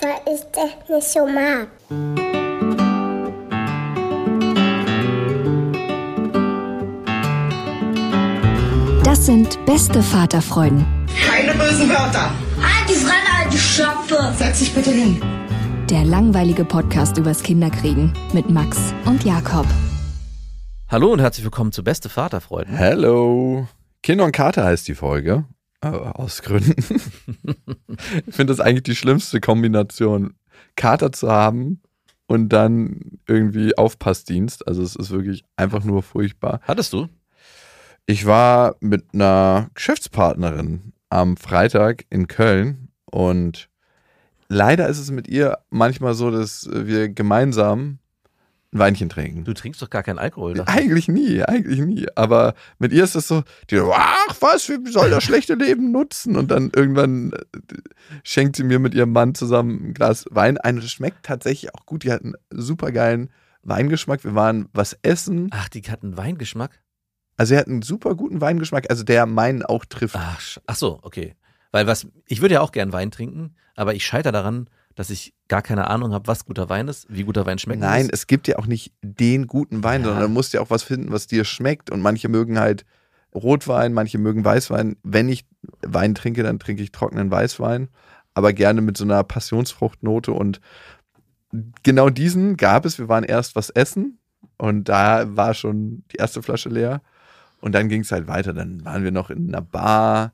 Weil ich das nicht so mag. Das sind beste Vaterfreuden. Keine bösen Wörter. Alte Fremde, alte Schöpfe. Setz dich bitte hin. Der langweilige Podcast übers Kinderkriegen mit Max und Jakob. Hallo und herzlich willkommen zu Beste Vaterfreuden. Hello. Kinder und Kater heißt die Folge. Aus Gründen. Ich finde das eigentlich die schlimmste Kombination. Kater zu haben und dann irgendwie Aufpassdienst. Also es ist wirklich einfach nur furchtbar. Hattest du? Ich war mit einer Geschäftspartnerin am Freitag in Köln und leider ist es mit ihr manchmal so, dass wir gemeinsam ein Weinchen trinken. Du trinkst doch gar keinen Alkohol. Eigentlich nie. Aber mit ihr ist es so, die so, ach was, wie soll das schlechte Leben nutzen? Und dann irgendwann schenkt sie mir mit ihrem Mann zusammen ein Glas Wein ein. Das schmeckt tatsächlich auch gut. Die hatten einen supergeilen Weingeschmack. Wir waren was essen. Ach, die hatten Weingeschmack? Also er hat einen super guten Weingeschmack, also der meinen auch trifft. Ach so, okay. Weil ich würde ja auch gern Wein trinken, aber ich scheitere daran, dass ich gar keine Ahnung habe, was guter Wein ist, wie guter Wein schmeckt. Nein, es gibt ja auch nicht den guten Wein, sondern du musst ja auch was finden, was dir schmeckt. Und manche mögen halt Rotwein, manche mögen Weißwein. Wenn ich Wein trinke, dann trinke ich trockenen Weißwein, aber gerne mit so einer Passionsfruchtnote. Und genau diesen gab es. Wir waren erst was essen und da war schon die erste Flasche leer. Und dann ging es halt weiter. Dann waren wir noch in einer Bar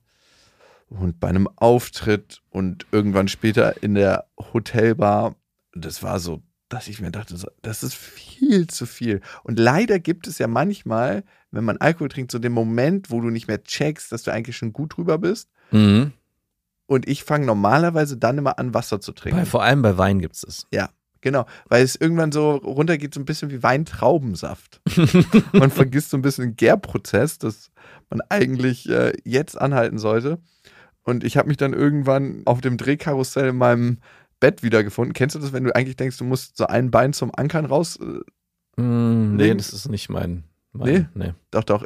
und bei einem Auftritt und irgendwann später in der Hotelbar. Das war so, dass ich mir dachte, das ist viel zu viel. Und leider gibt es ja manchmal, wenn man Alkohol trinkt, so den Moment, wo du nicht mehr checkst, dass du eigentlich schon gut drüber bist. Mhm. Und ich fange normalerweise dann immer an, Wasser zu trinken. Vor allem bei Wein gibt es das. Ja. Genau, weil es irgendwann so runtergeht, so ein bisschen wie Weintraubensaft. Man vergisst so ein bisschen den Gärprozess, dass man eigentlich jetzt anhalten sollte. Und ich habe mich dann irgendwann auf dem Drehkarussell in meinem Bett wiedergefunden. Kennst du das, wenn du eigentlich denkst, du musst so ein Bein zum Ankern raus? Nee, das ist nicht mein nee? Nee. Doch.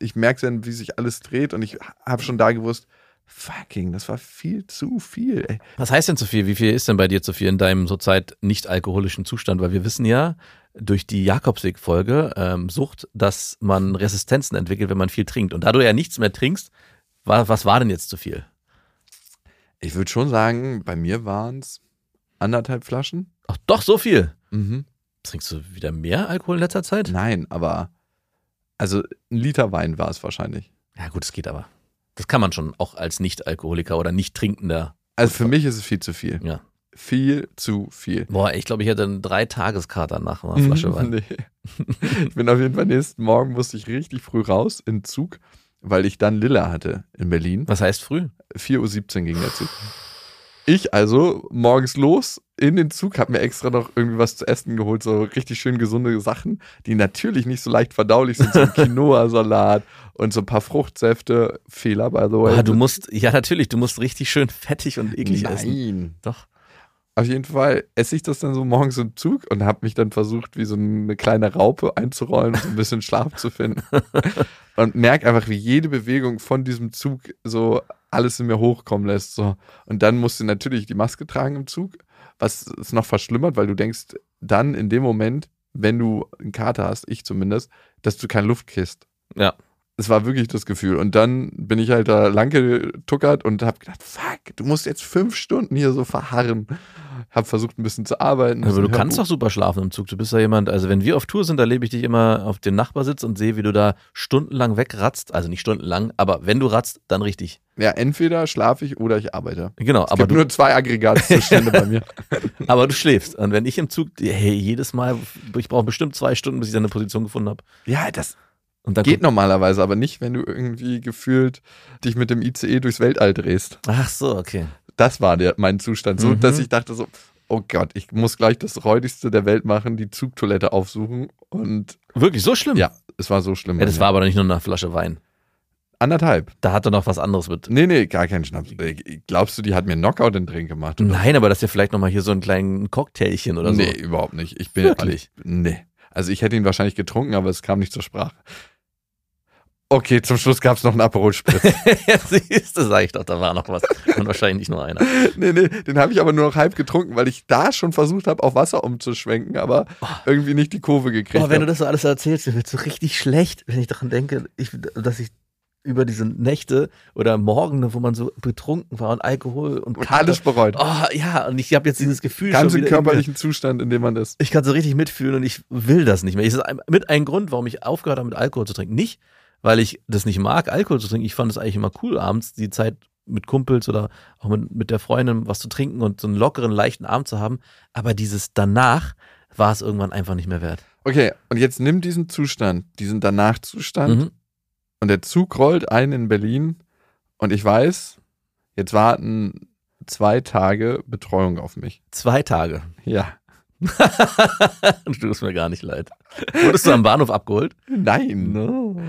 Ich merke dann, wie sich alles dreht und ich habe schon da gewusst, fucking, das war viel zu viel, ey. Was heißt denn zu viel? Wie viel ist denn bei dir zu viel in deinem zurzeit nicht alkoholischen Zustand? Weil wir wissen ja durch die Jakobsweg-Folge Sucht, dass man Resistenzen entwickelt, wenn man viel trinkt. Und da du ja nichts mehr trinkst, was war denn jetzt zu viel? Ich würde schon sagen, bei mir waren es 1,5 Flaschen. Ach doch, so viel? Mhm. Trinkst du wieder mehr Alkohol in letzter Zeit? Nein, aber also 1 Liter Wein war es wahrscheinlich. Ja gut, es geht aber. Das kann man schon auch als Nicht-Alkoholiker oder Nicht-Trinkender. Also für mich ist es viel zu viel. Ja. Viel zu viel. Boah, ich glaube, ich hätte einen 3-Tages-Kater nach einer Flasche Wein. Nee. Ich bin auf jeden Fall nächsten Morgen, musste ich richtig früh raus in Zug, weil ich dann Lilla hatte in Berlin. Was heißt früh? 4.17 Uhr ging der Zug. Ich also morgens los in den Zug, habe mir extra noch irgendwie was zu essen geholt, so richtig schön gesunde Sachen, die natürlich nicht so leicht verdaulich sind, so ein Quinoa-Salat und so ein paar Fruchtsäfte. Fehler, by the way. Du musst richtig schön fettig und eklig essen. Nein. Doch. Auf jeden Fall esse ich das dann so morgens im Zug und habe mich dann versucht, wie so eine kleine Raupe einzurollen und so ein bisschen Schlaf zu finden. Und merke einfach, wie jede Bewegung von diesem Zug so alles in mir hochkommen lässt. So. Und dann musst du natürlich die Maske tragen im Zug, was es noch verschlimmert, weil du denkst dann in dem Moment, wenn du einen Kater hast, ich zumindest, dass du keine Luft kriegst. Ja. Es war wirklich das Gefühl. Und dann bin ich halt da lang getuckert und habe gedacht, fuck, du musst jetzt 5 Stunden hier so verharren. Habe versucht, ein bisschen zu arbeiten. Aber du kannst doch super schlafen im Zug. Du bist ja jemand, also wenn wir auf Tour sind, da erlebe ich dich immer auf den Nachbarsitz und sehe, wie du da stundenlang wegratzt. Also nicht stundenlang, aber wenn du ratzt, dann richtig. Ja, entweder schlafe ich oder ich arbeite. Genau. Es gibt nur 2 Aggregatzustände bei mir. Aber du schläfst. Und wenn ich im Zug, hey, jedes Mal, ich brauche bestimmt 2 Stunden, bis ich dann eine Position gefunden habe. Ja, das... Und dann geht normalerweise, aber nicht, wenn du irgendwie gefühlt dich mit dem ICE durchs Weltall drehst. Ach so, okay. Das war mein Zustand, so dass ich dachte so, oh Gott, ich muss gleich das Räudigste der Welt machen, die Zugtoilette aufsuchen und... Wirklich, so schlimm? Ja, es war so schlimm. Ja, das war aber nicht nur eine Flasche Wein. 1,5. Da hat er noch was anderes mit. Nee, gar keinen Schnaps. Glaubst du, die hat mir einen Knockout in den Drink gemacht? Oder? Nein, aber dass ihr vielleicht nochmal hier so einen kleinen Cocktailchen oder so... Nee, überhaupt nicht. Ich bin wirklich? Nee. Also ich hätte ihn wahrscheinlich getrunken, aber es kam nicht zur Sprache. Okay, zum Schluss gab es noch einen Aperol-Spritz. Siehst du, sag ich doch, da war noch was. Und wahrscheinlich nicht nur einer. Nee, den habe ich aber nur noch halb getrunken, weil ich da schon versucht habe, auf Wasser umzuschwenken, aber irgendwie nicht die Kurve gekriegt habe. Wenn du das so alles erzählst, mir wird so richtig schlecht, wenn ich daran denke, dass ich über diese Nächte oder Morgen, wo man so betrunken war und Alkohol und alles bereut. Oh, ja, und ich habe jetzt dieses Gefühl ganz schon wieder körperlichen Zustand, in dem man ist. Ich kann so richtig mitfühlen und ich will das nicht mehr. Das ist mit ein Grund, warum ich aufgehört habe, mit Alkohol zu trinken. Nicht, weil ich das nicht mag, Alkohol zu trinken. Ich fand es eigentlich immer cool, abends die Zeit mit Kumpels oder auch mit der Freundin was zu trinken und so einen lockeren, leichten Abend zu haben. Aber dieses danach war es irgendwann einfach nicht mehr wert. Okay, und jetzt nimm diesen Zustand, diesen Danach-Zustand und der Zug rollt ein in Berlin und ich weiß, jetzt warten 2 Tage Betreuung auf mich. 2 Tage? Ja. Du tust mir gar nicht leid. Wurdest du am Bahnhof abgeholt? Nein. No.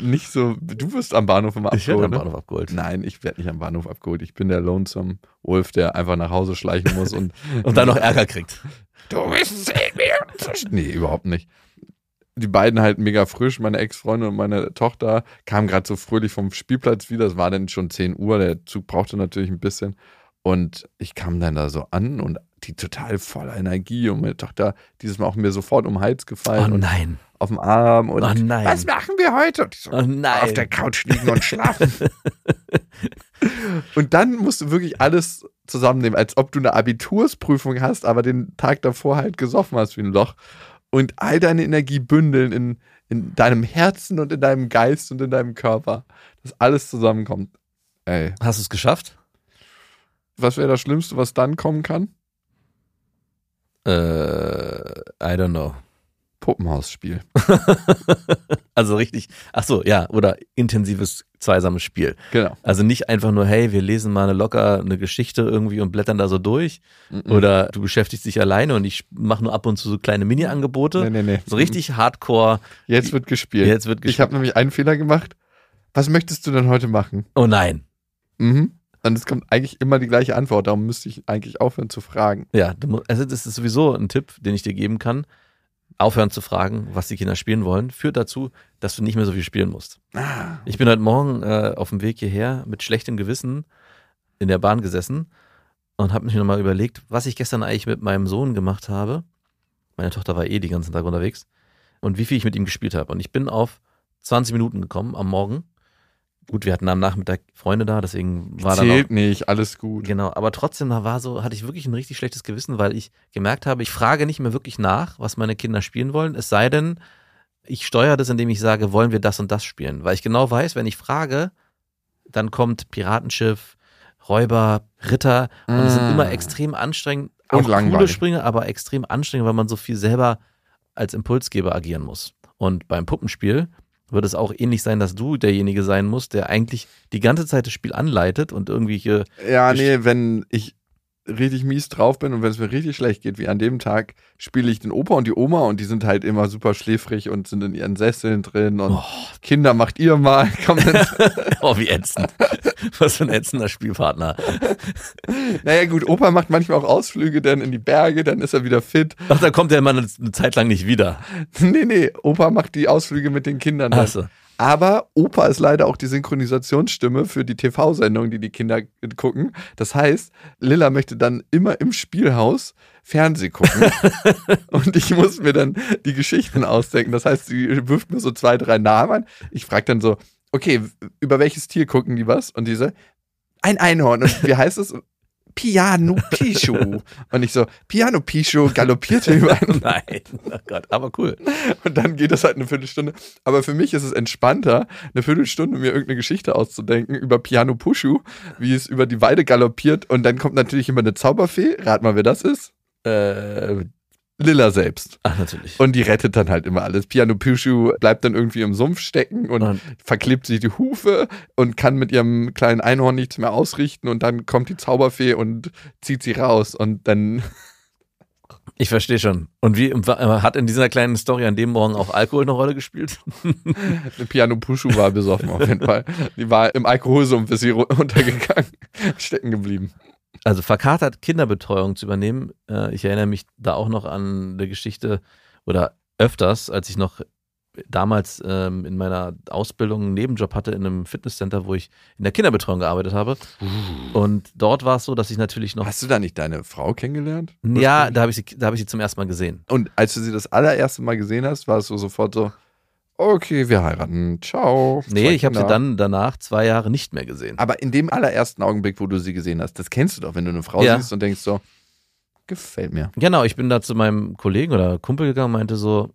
Nicht so, du wirst am Bahnhof immer abgeholt. Ich werde am Bahnhof abgeholt. Nein, ich werde nicht am Bahnhof abgeholt. Ich bin der Lonesome Wolf, der einfach nach Hause schleichen muss und dann noch Ärger kriegt. Du bist 10 Minuten. Nee, überhaupt nicht. Die beiden halt mega frisch, meine Ex-Freundin und meine Tochter, kamen gerade so fröhlich vom Spielplatz wieder. Es war dann schon 10 Uhr, der Zug brauchte natürlich ein bisschen. Und ich kam dann da so an und die total voller Energie und meine Tochter, dieses Mal auch mir sofort um den Hals gefallen. Oh nein. Und auf dem Arm. Und oh nein. Was machen wir heute? Und ich so, oh nein. Auf der Couch liegen und schlafen. Und dann musst du wirklich alles zusammennehmen, als ob du eine Abitursprüfung hast, aber den Tag davor halt gesoffen hast wie ein Loch. Und all deine Energie bündeln in deinem Herzen und in deinem Geist und in deinem Körper. Dass alles zusammenkommt. Ey. Hast du es geschafft? Was wäre das Schlimmste, was dann kommen kann? I don't know. Puppenhausspiel. Also richtig, ach so, ja, oder intensives, zweisames Spiel. Genau. Also nicht einfach nur, hey, wir lesen mal eine Geschichte irgendwie und blättern da so durch. Oder du beschäftigst dich alleine und ich mache nur ab und zu so kleine Mini-Angebote. Nee. So richtig hardcore. Jetzt wird gespielt. Ich habe nämlich einen Fehler gemacht. Was möchtest du denn heute machen? Oh nein. Und es kommt eigentlich immer die gleiche Antwort, darum müsste ich eigentlich aufhören zu fragen. Ja, also das ist sowieso ein Tipp, den ich dir geben kann. Aufhören zu fragen, was die Kinder spielen wollen, führt dazu, dass du nicht mehr so viel spielen musst. Ich bin heute Morgen auf dem Weg hierher mit schlechtem Gewissen in der Bahn gesessen und habe mich nochmal überlegt, was ich gestern eigentlich mit meinem Sohn gemacht habe. Meine Tochter war eh den ganzen Tag unterwegs. Und wie viel ich mit ihm gespielt habe. Und ich bin auf 20 Minuten gekommen am Morgen. Gut, wir hatten am Nachmittag Freunde da, deswegen war da noch... Zählt nicht, alles gut. Genau, aber trotzdem hatte ich wirklich ein richtig schlechtes Gewissen, weil ich gemerkt habe, ich frage nicht mehr wirklich nach, was meine Kinder spielen wollen, es sei denn, ich steuere das, indem ich sage, wollen wir das und das spielen? Weil ich genau weiß, wenn ich frage, dann kommt Piratenschiff, Räuber, Ritter und es sind immer extrem anstrengend. Und langweilig. Coole Sprünge, aber extrem anstrengend, weil man so viel selber als Impulsgeber agieren muss. Und beim Puppenspiel... wird es auch ähnlich sein, dass du derjenige sein musst, der eigentlich die ganze Zeit das Spiel anleitet und irgendwie hier... Ja, nee, wenn ich richtig mies drauf bin und wenn es mir richtig schlecht geht, wie an dem Tag, spiele ich den Opa und die Oma und die sind halt immer super schläfrig und sind in ihren Sesseln drin und Kinder, macht ihr mal. Oh, wie ätzend. Was für ein ätzender Spielpartner. Naja gut, Opa macht manchmal auch Ausflüge dann in die Berge, dann ist er wieder fit. Ach, da kommt er immer eine Zeit lang nicht wieder. Nee, Opa macht die Ausflüge mit den Kindern. Ach so. Aber Opa ist leider auch die Synchronisationsstimme für die TV-Sendung, die die Kinder gucken. Das heißt, Lilla möchte dann immer im Spielhaus Fernseh gucken und ich muss mir dann die Geschichten ausdenken. Das heißt, sie wirft mir so 2, 3 Namen an. Ich frage dann so, okay, über welches Tier gucken die was? Und die so, ein Einhorn. Und wie heißt es? Piano Pischo. Und ich so, Piano Pischo galoppierte über einen. Nein, oh Gott, aber cool. Und dann geht das halt eine Viertelstunde. Aber für mich ist es entspannter, eine Viertelstunde mir irgendeine Geschichte auszudenken über Piano Pischo, wie es über die Weide galoppiert. Und dann kommt natürlich immer eine Zauberfee. Rat mal, wer das ist. Lilla selbst. Ach, natürlich. Und die rettet dann halt immer alles. Piano Pischo bleibt dann irgendwie im Sumpf stecken und verklebt sich die Hufe und kann mit ihrem kleinen Einhorn nichts mehr ausrichten und dann kommt die Zauberfee und zieht sie raus und dann... Ich verstehe schon. Und wie hat in dieser kleinen Story an dem Morgen auch Alkohol eine Rolle gespielt? Piano Pischo war besoffen auf jeden Fall. Die war im Alkoholsumpf, ist sie runtergegangen, stecken geblieben. Also verkatert Kinderbetreuung zu übernehmen, ich erinnere mich da auch noch an eine Geschichte oder öfters, als ich noch damals in meiner Ausbildung einen Nebenjob hatte in einem Fitnesscenter, wo ich in der Kinderbetreuung gearbeitet habe. Und dort war es so, dass ich natürlich noch... Hast du da nicht deine Frau kennengelernt? Ja, da hab ich sie zum ersten Mal gesehen. Und als du sie das allererste Mal gesehen hast, war es so sofort so... Okay, wir heiraten. Ciao. Nee, ich habe sie dann danach 2 Jahre nicht mehr gesehen. Aber in dem allerersten Augenblick, wo du sie gesehen hast, das kennst du doch, wenn du eine Frau siehst und denkst so, gefällt mir. Genau, ich bin da zu meinem Kollegen oder Kumpel gegangen und meinte so,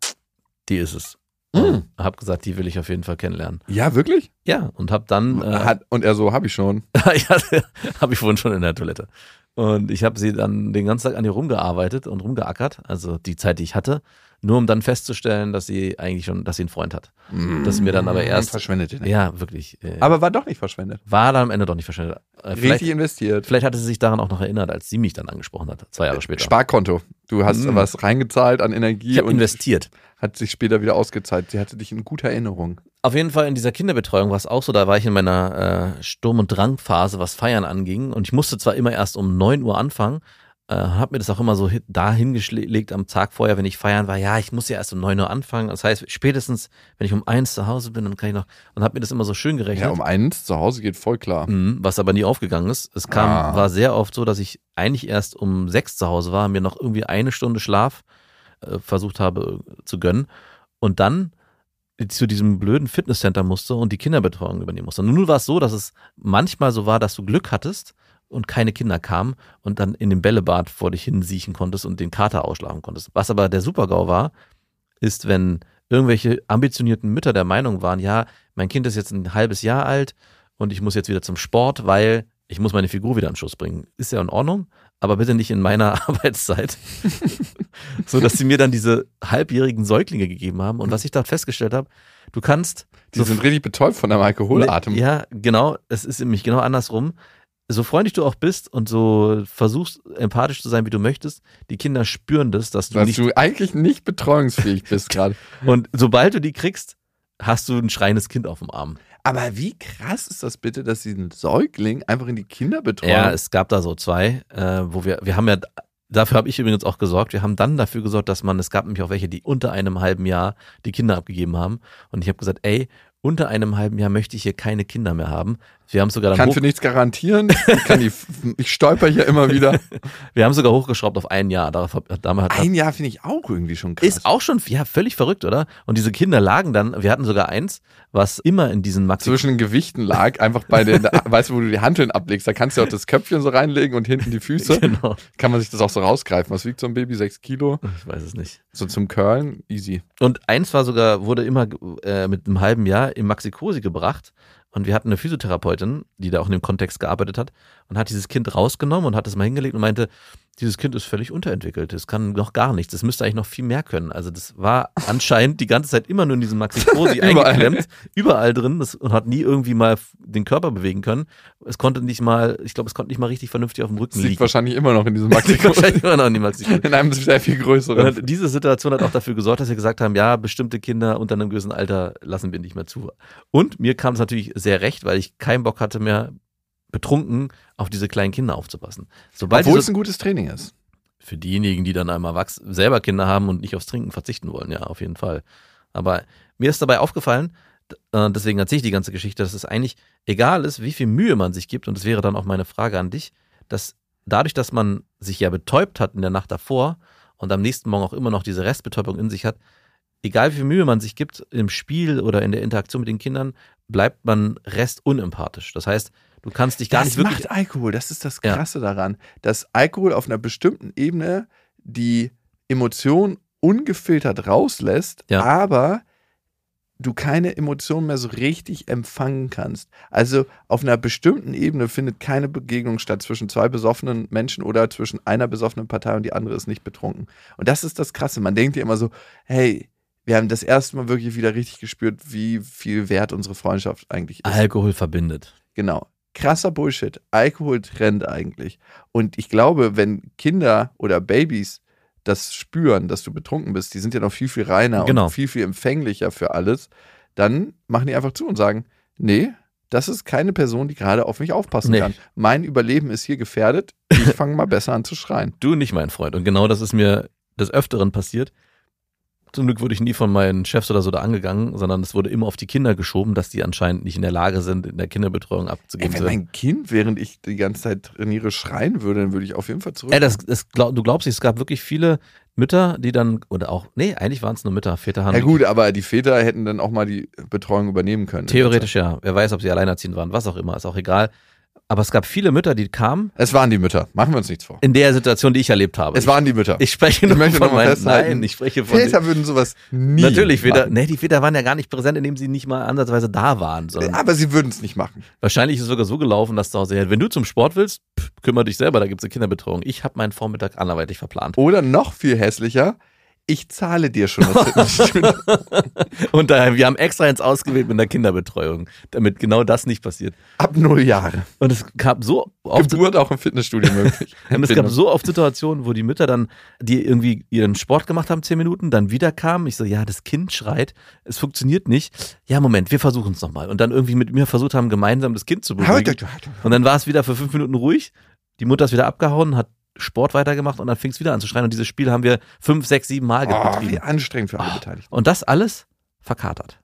die ist es. Mhm. Hab gesagt, die will ich auf jeden Fall kennenlernen. Ja, wirklich? Ja, und hab dann... und er so, hab ich schon. Ja, hab ich vorhin schon in der Toilette. Und ich habe sie dann den ganzen Tag an ihr rumgearbeitet und rumgeackert, also die Zeit, die ich hatte, nur um dann festzustellen, dass sie eigentlich schon, dass sie einen Freund hat. Dass mir dann aber erst... Verschwendet den. Ja, wirklich. Aber war doch nicht verschwendet. War dann am Ende doch nicht verschwendet. Richtig investiert. Vielleicht hatte sie sich daran auch noch erinnert, als sie mich dann angesprochen hat, 2 Jahre später. Sparkonto. Du hast was reingezahlt an Energie. Ich habe investiert. Hat sich später wieder ausgezahlt. Sie hatte dich in guter Erinnerung. Auf jeden Fall in dieser Kinderbetreuung war es auch so, da war ich in meiner Sturm- und Drangphase, was Feiern anging. Und ich musste zwar immer erst um 9 Uhr anfangen, habe mir das auch immer so da hingelegt am Tag vorher, wenn ich feiern war, ja, ich muss ja erst um 9 Uhr anfangen. Das heißt, spätestens, wenn ich um 1 zu Hause bin, dann kann ich noch, und habe mir das immer so schön gerechnet. Ja, um 1 zu Hause geht voll klar. Was aber nie aufgegangen ist. Es war sehr oft so, dass ich eigentlich erst um 6 zu Hause war, mir noch irgendwie 1 Stunde Schlaf versucht habe zu gönnen. Und dann zu diesem blöden Fitnesscenter musste und die Kinderbetreuung übernehmen musste. Und nun war es so, dass es manchmal so war, dass du Glück hattest und keine Kinder kamen und dann in dem Bällebad vor dich hin siechen konntest und den Kater ausschlafen konntest. Was aber der Super-GAU war, ist, wenn irgendwelche ambitionierten Mütter der Meinung waren, ja, mein Kind ist jetzt ein halbes Jahr alt und ich muss jetzt wieder zum Sport, weil ich muss meine Figur wieder in Schuss bringen. Ist ja in Ordnung, aber bitte nicht in meiner Arbeitszeit. So, dass sie mir dann diese halbjährigen Säuglinge gegeben haben. Und was ich da festgestellt habe, du kannst... Die sind richtig betäubt von einem Alkoholatem. Ja, genau. Es ist nämlich genau andersrum. So freundlich du auch bist und so versuchst, empathisch zu sein, wie du möchtest, die Kinder spüren das, dass du eigentlich nicht betreuungsfähig bist gerade. Und sobald du die kriegst, hast du ein schreiendes Kind auf dem Arm. Aber wie krass ist das bitte, dass sie einen Säugling einfach in die Kinderbetreuung... Ja, es gab da so 2, wo wir haben ja... Dafür habe ich übrigens auch gesorgt. Wir haben dann dafür gesorgt, dass es gab nämlich auch welche, die unter einem halben Jahr die Kinder abgegeben haben. Und ich habe gesagt, ey, unter einem halben Jahr möchte ich hier keine Kinder mehr haben. Wir haben sogar dann kann für nichts garantieren. Ich stolper hier immer wieder. Wir haben sogar hochgeschraubt auf 1 Jahr. Ein Jahr finde ich auch irgendwie schon krass. Ist auch schon völlig verrückt, oder? Und diese Kinder lagen dann, wir hatten sogar eins, was immer in diesen Maxi... Zwischen den Gewichten lag, einfach bei den, weißt du, wo du die Hanteln ablegst, da kannst du auch das Köpfchen so reinlegen und hinten die Füße. Genau. Kann man sich das auch so rausgreifen. Was wiegt so ein Baby? 6 Kilo? Ich weiß es nicht. So zum Curlen, easy. Und eins war sogar, wurde immer mit einem halben Jahr im Maxi-Cosi gebracht. Und wir hatten eine Physiotherapeutin, die da auch in dem Kontext gearbeitet hat und hat dieses Kind rausgenommen und hat es mal hingelegt und meinte, dieses Kind ist völlig unterentwickelt, es kann noch gar nichts, es müsste eigentlich noch viel mehr können. Also das war anscheinend die ganze Zeit immer nur in diesem Maxi-Cosi eingeklemmt, überall drin und hat nie irgendwie mal den Körper bewegen können. Es konnte nicht mal, ich glaube, es konnte nicht mal richtig vernünftig auf dem Rücken liegen. Liegt wahrscheinlich immer noch in diesem Maxi-Cosi. Wahrscheinlich immer noch in dem Maxi-Cosi. In einem sehr viel größeren. Und diese Situation hat auch dafür gesorgt, dass wir gesagt haben, ja, bestimmte Kinder unter einem gewissen Alter lassen wir nicht mehr zu. Und mir kam es natürlich sehr recht, weil ich keinen Bock hatte mehr, betrunken auf diese kleinen Kinder aufzupassen. Obwohl es ein gutes Training ist. Für diejenigen, die dann einmal selber Kinder haben und nicht aufs Trinken verzichten wollen, ja, auf jeden Fall. Aber mir ist dabei aufgefallen, deswegen erzähle ich die ganze Geschichte, dass es eigentlich egal ist, wie viel Mühe man sich gibt, und das wäre dann auch meine Frage an dich, dass dadurch, dass man sich ja betäubt hat in der Nacht davor und am nächsten Morgen auch immer noch diese Restbetäubung in sich hat, egal wie viel Mühe man sich gibt im Spiel oder in der Interaktion mit den Kindern, bleibt man restunempathisch. Das heißt, du kannst dich gar nicht wirklich... Das macht Alkohol, das ist das Krasse daran, dass Alkohol auf einer bestimmten Ebene die Emotionen ungefiltert rauslässt, aber du keine Emotionen mehr so richtig empfangen kannst. Also auf einer bestimmten Ebene findet keine Begegnung statt zwischen zwei besoffenen Menschen oder zwischen einer besoffenen Partei und die andere ist nicht betrunken. Und das ist das Krasse. Man denkt ja immer so, hey, wir haben das erste Mal wirklich wieder richtig gespürt, wie viel wert unsere Freundschaft eigentlich ist. Alkohol verbindet. Genau. Krasser Bullshit. Alkohol trennt eigentlich. Und ich glaube, wenn Kinder oder Babys das spüren, dass du betrunken bist, die sind ja noch viel, viel reiner und viel, viel empfänglicher für alles, dann machen die einfach zu und sagen, nee, das ist keine Person, die gerade auf mich aufpassen kann. Mein Überleben ist hier gefährdet, ich fange mal besser an zu schreien. Du nicht, mein Freund. Und genau das ist mir des Öfteren passiert. Zum Glück wurde ich nie von meinen Chefs oder so da angegangen, sondern es wurde immer auf die Kinder geschoben, dass die anscheinend nicht in der Lage sind, in der Kinderbetreuung abzugeben. Wenn mein Kind, während ich die ganze Zeit trainiere, schreien würde, dann würde ich auf jeden Fall zurück. Du glaubst nicht, es gab wirklich viele Mütter, die dann, oder auch, nee, eigentlich waren es nur Mütter, Väter haben... Ja gut, aber die Väter hätten dann auch mal die Betreuung übernehmen können. Theoretisch ja, wer weiß, ob sie alleinerziehend waren, was auch immer, ist auch egal. Aber es gab viele Mütter, die kamen. Es waren die Mütter, machen wir uns nichts vor. In der Situation, die ich erlebt habe. Es waren die Mütter. Ich spreche nur von meinen... Nein, ich spreche von... Väter würden sowas nie natürlich machen. Väter, die Väter waren ja gar nicht präsent, indem sie nicht mal ansatzweise da waren. Aber sie würden es nicht machen. Wahrscheinlich ist es sogar so gelaufen, dass zu Hause, wenn du zum Sport willst, kümmere dich selber, da gibt es eine Kinderbetreuung. Ich habe meinen Vormittag anderweitig verplant. Oder noch viel hässlicher... Ich zahle dir schon was. Und wir haben extra eins ausgewählt mit der Kinderbetreuung, damit genau das nicht passiert. Ab 0 Jahre. Und es gab so oft... Geburt auch im Fitnessstudio möglich. Und es gab so oft Situationen, wo die Mütter dann, die irgendwie ihren Sport gemacht haben, 10 Minuten, dann wieder kamen. Ich so, ja, das Kind schreit, es funktioniert nicht. Ja, Moment, wir versuchen es nochmal. Und dann irgendwie mit mir versucht haben, gemeinsam das Kind zu beruhigen. Und dann war es wieder für 5 Minuten ruhig. Die Mutter ist wieder abgehauen, hat Sport weitergemacht und dann fing es wieder an zu schreien und dieses Spiel haben wir 5, 6, 7 Mal getrieben. Wie anstrengend für alle Beteiligten. Und das alles verkatert.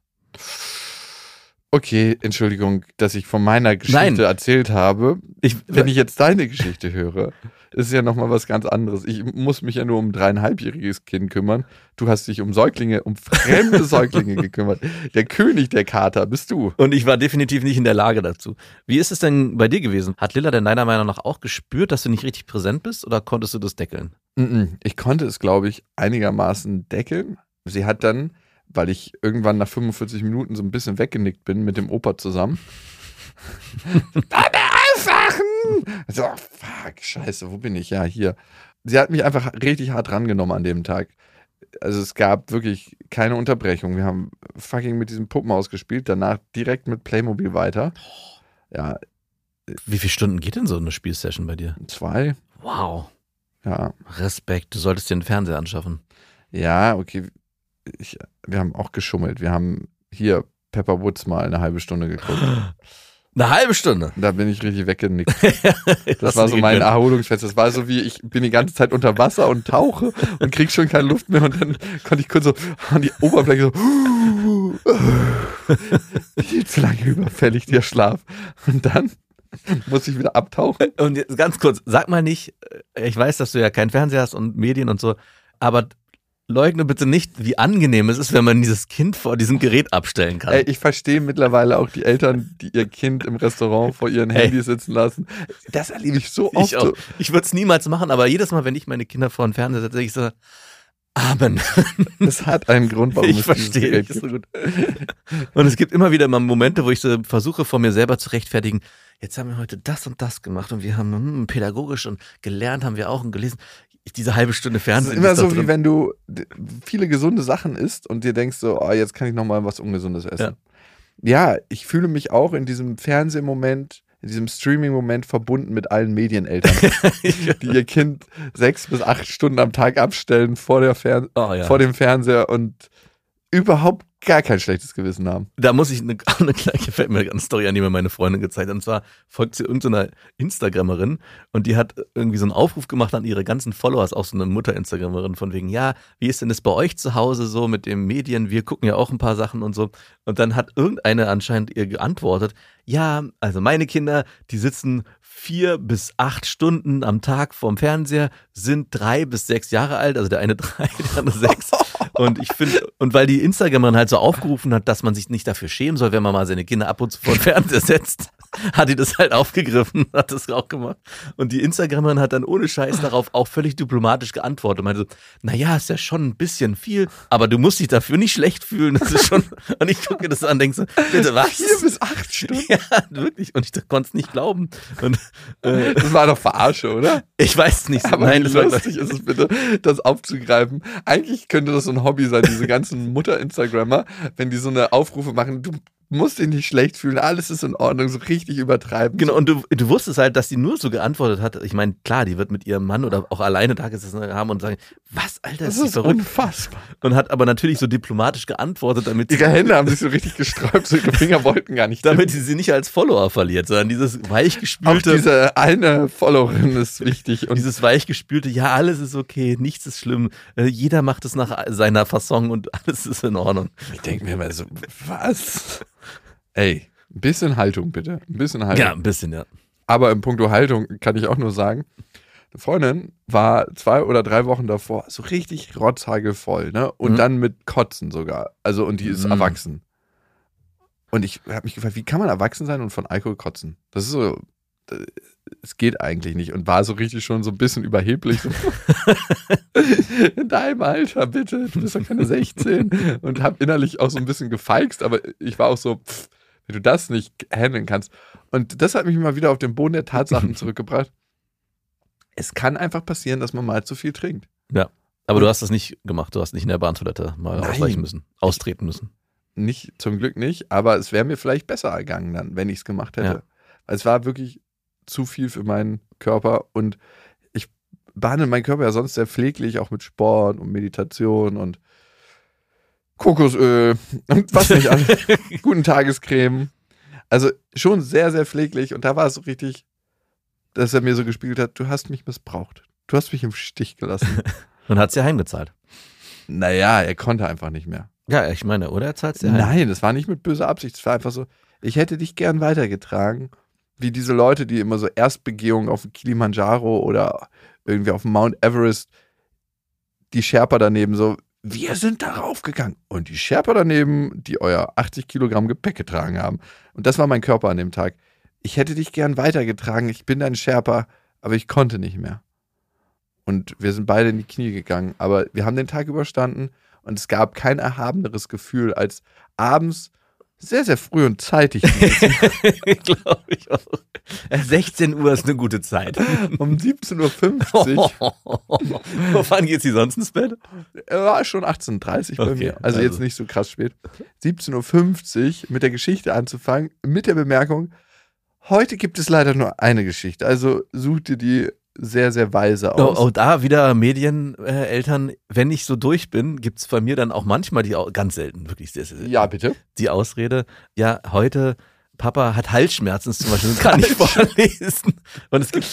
Okay, Entschuldigung, dass ich von meiner Geschichte erzählt habe. Wenn ich jetzt deine Geschichte höre, ist ja nochmal was ganz anderes. Ich muss mich ja nur um 3,5-jähriges Kind kümmern. Du hast dich um fremde Säuglinge gekümmert. Der König der Kater bist du. Und ich war definitiv nicht in der Lage dazu. Wie ist es denn bei dir gewesen? Hat Lilla denn deiner Meinung nach auch gespürt, dass du nicht richtig präsent bist oder konntest du das deckeln? Ich konnte es, glaube ich, einigermaßen deckeln. Sie hat dann... weil ich irgendwann nach 45 Minuten so ein bisschen weggenickt bin mit dem Opa zusammen. Papa, aufwachen! So, fuck, scheiße, wo bin ich? Ja, hier. Sie hat mich einfach richtig hart rangenommen an dem Tag. Also es gab wirklich keine Unterbrechung. Wir haben fucking mit diesem Puppenhaus gespielt, danach direkt mit Playmobil weiter. Ja. Wie viele Stunden geht denn so eine Spielsession bei dir? 2. Wow. Ja. Respekt, du solltest dir einen Fernseher anschaffen. Ja, okay. Wir haben auch geschummelt. Wir haben hier Peppa Wutz mal eine halbe Stunde geguckt. Eine halbe Stunde? Da bin ich richtig weggenickt. Das war so mein Erholungsfest. Das war so wie, ich bin die ganze Zeit unter Wasser und tauche und krieg schon keine Luft mehr. Und dann konnte ich kurz so an die Oberfläche so viel zu lange überfällig, der Schlaf. Und dann muss ich wieder abtauchen. Und jetzt ganz kurz, sag mal nicht, ich weiß, dass du ja keinen Fernseher hast und Medien und so, aber... Leugne bitte nicht, wie angenehm es ist, wenn man dieses Kind vor diesem Gerät abstellen kann. Ey, ich verstehe mittlerweile auch die Eltern, die ihr Kind im Restaurant vor ihren Handys sitzen lassen. Das erlebe ich so oft. Ich würde es niemals machen, aber jedes Mal, wenn ich meine Kinder vor den Fernseher setze, ich so, Amen. Das hat einen Grund, warum ich verstehe. Ist so gut. Und es gibt immer wieder mal Momente, wo ich so versuche, vor mir selber zu rechtfertigen, jetzt haben wir heute das und das gemacht und wir haben pädagogisch und gelernt haben wir auch und gelesen. Diese halbe Stunde Fernsehen. Es ist immer so, wie wenn du viele gesunde Sachen isst und dir denkst so, oh, jetzt kann ich nochmal was Ungesundes essen. Ja, ich fühle mich auch in diesem Fernsehmoment, in diesem Streaming-Moment verbunden mit allen Medieneltern, die ihr Kind 6 bis 8 Stunden am Tag abstellen vor dem Fernseher und überhaupt gar kein schlechtes Gewissen haben. Da muss ich eine kleine, gefällt mir eine Story an, die mir meine Freundin gezeigt hat. Und zwar folgt sie irgendeiner Instagramerin und die hat irgendwie so einen Aufruf gemacht an ihre ganzen Followers, auch so eine Mutter-Instagramerin von wegen, ja, wie ist denn das bei euch zu Hause so mit den Medien? Wir gucken ja auch ein paar Sachen und so. Und dann hat irgendeine anscheinend ihr geantwortet, ja, also meine Kinder, die sitzen 4 bis 8 Stunden am Tag vorm Fernseher, sind 3 bis 6 Jahre alt, also der eine 3, der andere 6. Und ich finde, und weil die Instagramerin halt so aufgerufen hat, dass man sich nicht dafür schämen soll, wenn man mal seine Kinder ab und zu vor den Fernseher setzt, hat die das halt aufgegriffen, hat das auch gemacht. Und die Instagramerin hat dann ohne Scheiß darauf auch völlig diplomatisch geantwortet und meinte so, naja, ist ja schon ein bisschen viel, aber du musst dich dafür nicht schlecht fühlen. Das ist schon, und ich gucke mir das an und denke so, bitte was? 4 bis 8 Stunden? Ja, wirklich. Und ich konnte es nicht glauben. Und, das war doch Verarsche, oder? Ich weiß nicht. So. Aber nein, das lustig war, ist es bitte, das aufzugreifen. Eigentlich könnte das so ein Hobby sein, diese ganzen Mutter-Instagrammer, wenn die so eine Aufrufe machen, du musst dich nicht schlecht fühlen, alles ist in Ordnung, so richtig übertreiben. Genau, und du wusstest halt, dass die nur so geantwortet hat. Ich meine, klar, die wird mit ihrem Mann oder auch alleine da gesessen haben und sagen, was, Alter, das ist verrückt. Unfassbar. Und hat aber natürlich so diplomatisch geantwortet, damit ihre Hände haben sich so richtig gesträubt, so ihre Finger wollten gar nicht. Damit sie nicht als Follower verliert, sondern dieses weichgespülte... Auch diese eine Followerin ist wichtig. Und dieses weichgespülte, ja, alles ist okay, nichts ist schlimm, jeder macht es nach seiner Fasson und alles ist in Ordnung. Ich denke mir immer so, was... Ey, ein bisschen Haltung bitte. Ein bisschen Haltung. Ja, ein bisschen, ja. Aber in puncto Haltung kann ich auch nur sagen, eine Freundin war 2 oder 3 Wochen davor so richtig rotzhagevoll, ne? Und dann mit Kotzen sogar. Also, und die ist erwachsen. Und ich habe mich gefragt, wie kann man erwachsen sein und von Alkohol kotzen? Das ist so, es geht eigentlich nicht. Und war so richtig schon so ein bisschen überheblich. In deinem Alter, bitte, du bist doch keine 16. Und habe innerlich auch so ein bisschen gefeixt, aber ich war auch so, pff, wenn du das nicht handeln kannst. Und das hat mich mal wieder auf den Boden der Tatsachen zurückgebracht. Es kann einfach passieren, dass man mal zu viel trinkt. Ja, aber du hast das nicht gemacht. Du hast nicht in der Bahntoilette mal ausweichen müssen, austreten müssen. Nicht, zum Glück nicht, aber es wäre mir vielleicht besser ergangen dann, wenn ich es gemacht hätte. Ja. Es war wirklich zu viel für meinen Körper und ich behandle meinen Körper ja sonst sehr pfleglich, auch mit Sport und Meditation und Kokosöl und was nicht an. Guten Tagescreme. Also schon sehr, sehr pfleglich. Und da war es so richtig, dass er mir so gespiegelt hat, du hast mich missbraucht. Du hast mich im Stich gelassen. Und hat es dir heimgezahlt. Naja, er konnte einfach nicht mehr. Ja, ich meine, oder er zahlt es dir heim. Nein, das war nicht mit böser Absicht. Es war einfach so, ich hätte dich gern weitergetragen, wie diese Leute, die immer so Erstbegehungen auf Kilimanjaro oder irgendwie auf Mount Everest, die Sherpa daneben so, wir sind da raufgegangen. Und die Sherpa daneben, die euer 80 Kilogramm Gepäck getragen haben. Und das war mein Körper an dem Tag. Ich hätte dich gern weitergetragen, ich bin dein Sherpa, aber ich konnte nicht mehr. Und wir sind beide in die Knie gegangen, aber wir haben den Tag überstanden und es gab kein erhabeneres Gefühl als abends, sehr, sehr früh und zeitig. Glaube ich auch. 16 Uhr ist eine gute Zeit. Um 17.50 Uhr. Wann geht's die sonst ins Bett? War schon 18.30 Uhr bei mir. Also jetzt nicht so krass spät. 17.50 Uhr mit der Geschichte anzufangen, mit der Bemerkung, heute gibt es leider nur eine Geschichte. Also such dir die sehr, sehr weise aus. Oh, da wieder Medieneltern, wenn ich so durch bin, gibt es bei mir dann auch manchmal die, ganz selten, wirklich sehr, sehr selten. Ja, bitte. Die Ausrede, ja, heute, Papa hat Halsschmerzen zum Beispiel, das kann ich vorlesen. Und es gibt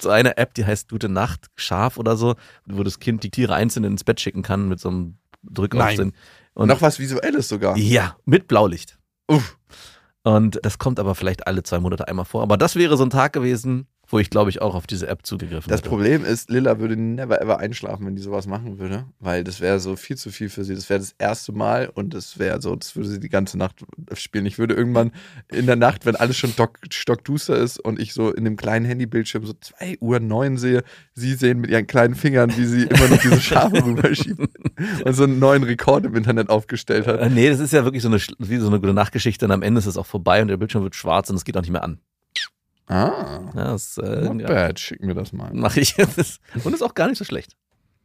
so eine App, die heißt Gute Nacht Schaf oder so, wo das Kind die Tiere einzeln ins Bett schicken kann mit so einem Drück auf den. Und noch was Visuelles sogar. Ja, mit Blaulicht. Uff. Und das kommt aber vielleicht alle 2 Monate einmal vor. Aber das wäre so ein Tag gewesen, wo ich, glaube ich, auch auf diese App zugegriffen habe. Das Problem ist, Lilla würde never ever einschlafen, wenn die sowas machen würde, weil das wäre so viel zu viel für sie. Das wäre das erste Mal und das wäre so, das würde sie die ganze Nacht spielen. Ich würde irgendwann in der Nacht, wenn alles schon stockduster ist und ich so in dem kleinen Handybildschirm so 2:09 sehe, sie sehen mit ihren kleinen Fingern, wie sie immer noch diese Schafe rüberschieben und so einen neuen Rekord im Internet aufgestellt hat. Nee, das ist ja wirklich so eine gute Nachtgeschichte und am Ende ist es auch vorbei und der Bildschirm wird schwarz und es geht auch nicht mehr an. Ah, ja, das, not bad, schick mir das mal. Mach ich. Und ist auch gar nicht so schlecht.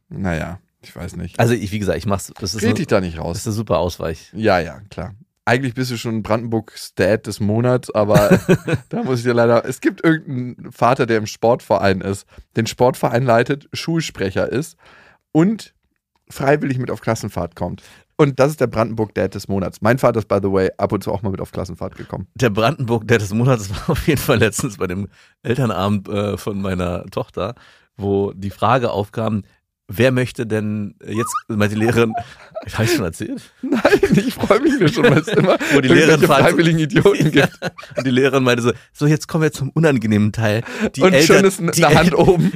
Naja, ich weiß nicht. Also, wie gesagt, ich mach's. Red dich da nicht raus. Das ist eine super Ausweich. Ja, ja, klar. Eigentlich bist du schon Brandenburg-Stat des Monats, aber da muss ich dir leider... Es gibt irgendeinen Vater, der im Sportverein ist, den Sportverein leitet, Schulsprecher ist und freiwillig mit auf Klassenfahrt kommt. Und das ist der Brandenburg-Dad des Monats. Mein Vater ist, by the way, ab und zu auch mal mit auf Klassenfahrt gekommen. Der Brandenburg-Dad des Monats war auf jeden Fall letztens bei dem Elternabend von meiner Tochter, wo die Frage aufkam, Wer möchte denn jetzt, meine Lehrerin, habe ich schon erzählt? Nein, ich freue mich nur schon, weil es immer wo die Lehrerin freiwilligen Idioten gibt. Und die Lehrerin meinte so jetzt kommen wir zum unangenehmen Teil. Die und Eltern, schon ist eine die Hand oben.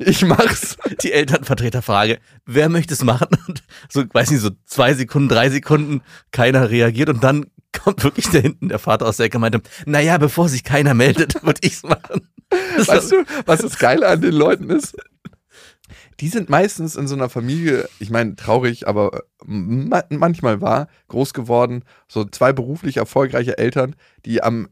Ich mach's. Die Elternvertreterfrage, wer möchte es machen? Und so, weiß nicht, so 2 Sekunden, 3 Sekunden, keiner reagiert und dann kommt wirklich da hinten der Vater aus der Ecke meinte, naja, bevor sich keiner meldet, würde ich's machen. Weißt du, was das Geile an den Leuten ist? Die sind meistens in so einer Familie, ich meine, traurig, aber manchmal wahr, groß geworden, so 2 beruflich erfolgreiche Eltern, die am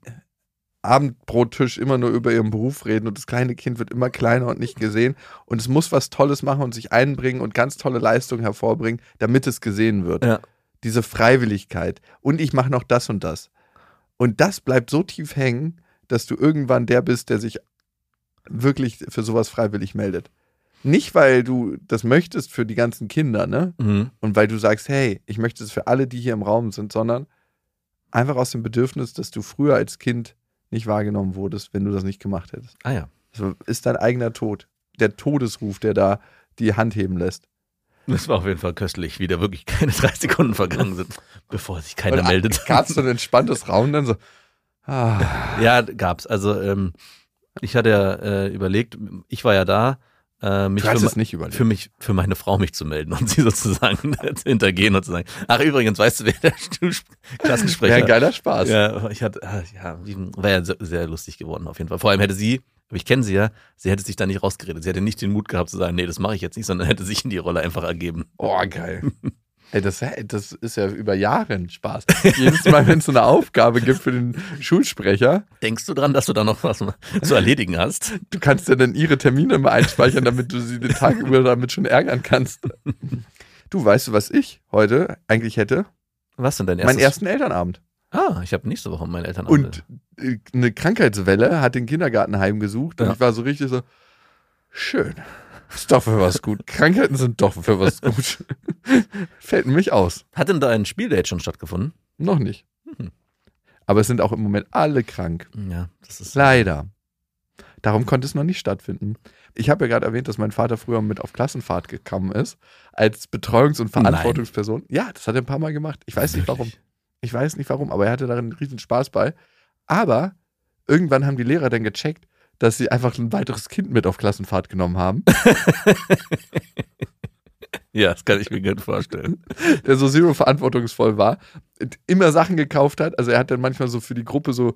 Abendbrottisch immer nur über ihren Beruf reden und das kleine Kind wird immer kleiner und nicht gesehen und es muss was Tolles machen und sich einbringen und ganz tolle Leistungen hervorbringen, damit es gesehen wird. Ja. Diese Freiwilligkeit und ich mache noch das und das. Und das bleibt so tief hängen, dass du irgendwann der bist, der sich wirklich für sowas freiwillig meldet. Nicht, weil du das möchtest für die ganzen Kinder, ne? Mhm. Und weil du sagst, hey, ich möchte es für alle, die hier im Raum sind, sondern einfach aus dem Bedürfnis, dass du früher als Kind nicht wahrgenommen wurdest, wenn du das nicht gemacht hättest. Ah ja. Das ist dein eigener Tod. Der Todesruf, der da die Hand heben lässt. Das war auf jeden Fall köstlich, wie da wirklich keine 3 Sekunden vergangen sind, bevor sich keiner meldet. Gab es so ein entspanntes Raunen dann so? Ah. Ja, gab's. Also ich hatte ja überlegt, ich war ja da, für meine Frau mich zu melden und sie sozusagen zu hintergehen und zu sagen, ach übrigens, weißt du, wer der Klassensprecher ist? Ja, geiler Spaß. Ja, war ja sehr, sehr lustig geworden auf jeden Fall. Vor allem hätte sie, ich kenne sie ja, sie hätte sich da nicht rausgeredet. Sie hätte nicht den Mut gehabt zu sagen, nee, das mache ich jetzt nicht, sondern hätte sich in die Rolle einfach ergeben. Oh, geil. Ey, das ist ja über Jahre ein Spaß. Jedes Mal, wenn es so eine Aufgabe gibt für den Schulsprecher. Denkst du dran, dass du da noch was zu erledigen hast? Du kannst ja dann ihre Termine mal einspeichern, damit du sie den Tag über damit schon ärgern kannst. Du, weißt du, was ich heute eigentlich hätte? Was denn dein erstes? Meinen ersten Elternabend. Ah, ich habe nächste Woche meinen Elternabend. Und eine Krankheitswelle hat den Kindergarten heimgesucht und ich war so richtig so, schön. Ist doch für was gut. Krankheiten sind doch für was gut. Fällt mich aus. Hat denn da ein Spieldate schon stattgefunden? Noch nicht. Mhm. Aber es sind auch im Moment alle krank. Ja, das ist leider. Darum konnte es noch nicht stattfinden. Ich habe ja gerade erwähnt, dass mein Vater früher mit auf Klassenfahrt gekommen ist, als Betreuungs- und Verantwortungsperson. Nein. Ja, das hat er ein paar Mal gemacht. Ich weiß nicht warum. Ich weiß nicht warum, aber er hatte darin einen riesen Spaß bei. Aber irgendwann haben die Lehrer dann gecheckt, dass sie einfach ein weiteres Kind mit auf Klassenfahrt genommen haben. Ja, das kann ich mir gut vorstellen. Der so zero verantwortungsvoll war, immer Sachen gekauft hat. Also er hat dann manchmal so für die Gruppe so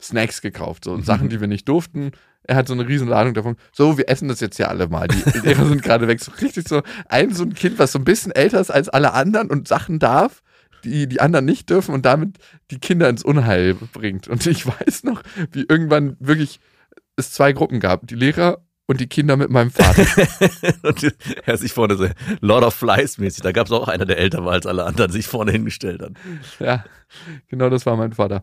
Snacks gekauft, so Sachen, die wir nicht durften. Er hat so eine riesen Ladung davon. So, wir essen das jetzt ja alle mal. Die Lehrer sind gerade weg. So richtig so ein Kind, was so ein bisschen älter ist als alle anderen und Sachen darf, die anderen nicht dürfen und damit die Kinder ins Unheil bringt. Und ich weiß noch, wie irgendwann wirklich es 2 Gruppen gab, die Lehrer und die Kinder mit meinem Vater. Und er sich vorne so Lord of Flies mäßig, da gab es auch einer, der älter war als alle anderen, sich vorne hingestellt hat. Ja, genau das war mein Vater.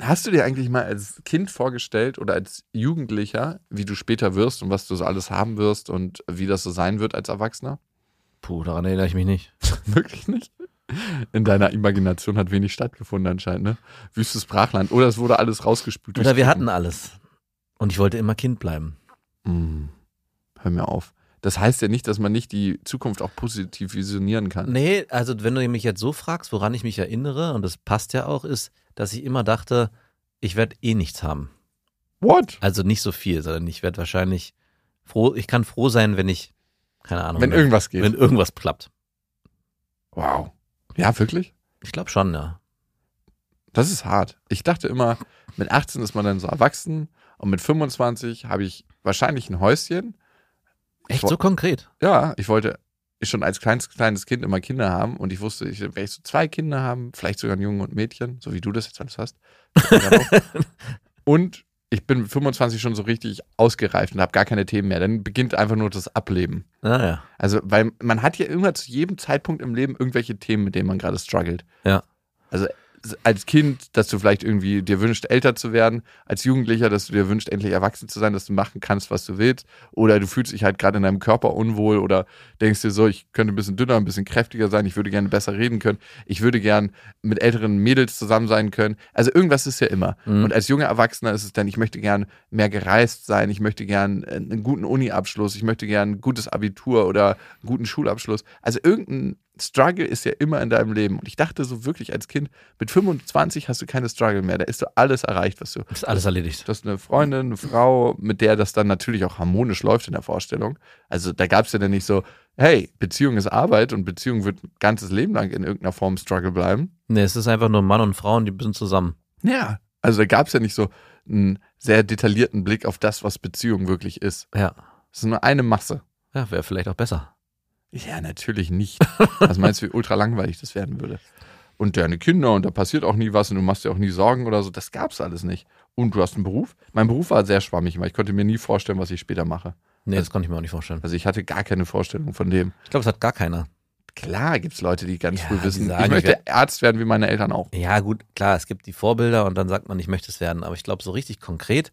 Hast du dir eigentlich mal als Kind vorgestellt oder als Jugendlicher, wie du später wirst und was du so alles haben wirst und wie das so sein wird als Erwachsener? Puh, daran erinnere ich mich nicht. Wirklich nicht? In deiner Imagination hat wenig stattgefunden anscheinend, ne? Wüstes Brachland. Oder es wurde alles rausgespült. Oder wir hatten alles. Und ich wollte immer Kind bleiben. Hör mir auf. Das heißt ja nicht, dass man nicht die Zukunft auch positiv visionieren kann. Nee, also wenn du mich jetzt so fragst, woran ich mich erinnere, und das passt ja auch, ist, dass ich immer dachte, ich werde eh nichts haben. What? Also nicht so viel, sondern ich werde wahrscheinlich ich kann froh sein, wenn ich, keine Ahnung. Wenn irgendwas geht. Wenn irgendwas klappt. Wow. Ja, wirklich? Ich glaube schon, ja. Das ist hart. Ich dachte immer, mit 18 ist man dann so erwachsen. Und mit 25 habe ich wahrscheinlich ein Häuschen. Echt so konkret? Ja, ich wollte schon als kleines Kind immer Kinder haben und ich wusste, ich werde so 2 Kinder haben, vielleicht sogar einen Jungen und ein Mädchen, so wie du das jetzt alles hast. Und ich bin mit 25 schon so richtig ausgereift und habe gar keine Themen mehr. Dann beginnt einfach nur das Ableben. Ah, ja. Also, weil man hat ja immer zu jedem Zeitpunkt im Leben irgendwelche Themen, mit denen man gerade struggelt. Ja. Also als Kind, dass du vielleicht irgendwie dir wünschst, älter zu werden, als Jugendlicher, dass du dir wünschst, endlich erwachsen zu sein, dass du machen kannst, was du willst, oder du fühlst dich halt gerade in deinem Körper unwohl oder denkst dir so, ich könnte ein bisschen dünner, ein bisschen kräftiger sein, ich würde gerne besser reden können, ich würde gern mit älteren Mädels zusammen sein können, also irgendwas ist ja immer. Mhm. Und als junger Erwachsener ist es dann, ich möchte gern mehr gereist sein, ich möchte gern einen guten Uni-Abschluss, ich möchte gern ein gutes Abitur oder einen guten Schulabschluss, also irgendein Struggle ist ja immer in deinem Leben. Und ich dachte so wirklich als Kind, mit 25 hast du keine Struggle mehr. Da ist so alles erreicht, was du... Ist alles erledigt. Du hast eine Freundin, eine Frau, mit der das dann natürlich auch harmonisch läuft in der Vorstellung. Also da gab es ja dann nicht so, hey, Beziehung ist Arbeit und Beziehung wird ein ganzes Leben lang in irgendeiner Form Struggle bleiben. Nee, es ist einfach nur Mann und Frau und die sind zusammen. Ja, also da gab es ja nicht so einen sehr detaillierten Blick auf das, was Beziehung wirklich ist. Ja. Es ist nur eine Masse. Ja, wäre vielleicht auch besser. Ja, natürlich nicht. Was meinst du, wie ultra langweilig das werden würde? Und deine Kinder und da passiert auch nie was und du machst dir auch nie Sorgen oder so. Das gab's alles nicht. Und du hast einen Beruf? Mein Beruf war sehr schwammig, weil ich konnte mir nie vorstellen, was ich später mache. Nee, das konnte ich mir auch nicht vorstellen. Also ich hatte gar keine Vorstellung von dem. Ich glaube, das hat gar keiner. Klar gibt's Leute, die ganz früh wissen, ich möchte Arzt werden, wie meine Eltern auch. Ja gut, klar, es gibt die Vorbilder und dann sagt man, ich möchte es werden. Aber ich glaube, so richtig konkret,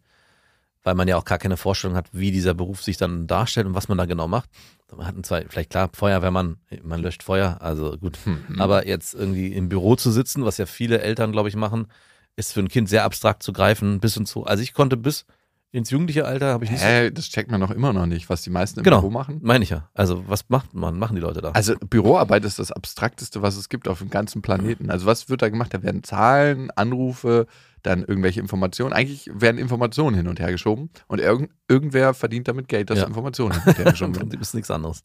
weil man ja auch gar keine Vorstellung hat, wie dieser Beruf sich dann darstellt und was man da genau macht. Man hat zwei, vielleicht klar, Feuerwehrmann, man löscht Feuer, also gut. Aber jetzt irgendwie im Büro zu sitzen, was ja viele Eltern, glaube ich, machen, ist für ein Kind sehr abstrakt zu greifen, bis und so. Also ich konnte bis ins jugendliche Alter, habe ich nicht... das checkt man doch immer noch nicht, was die meisten im Büro machen. Genau, meine ich ja. Also was machen die Leute da? Also Büroarbeit ist das Abstrakteste, was es gibt auf dem ganzen Planeten. Also was wird da gemacht? Da werden Zahlen, Anrufe... dann irgendwelche Informationen. Eigentlich werden Informationen hin und her geschoben und irgendwer verdient damit Geld, dass Informationen hin und her geschoben werden. Das ist nichts anderes.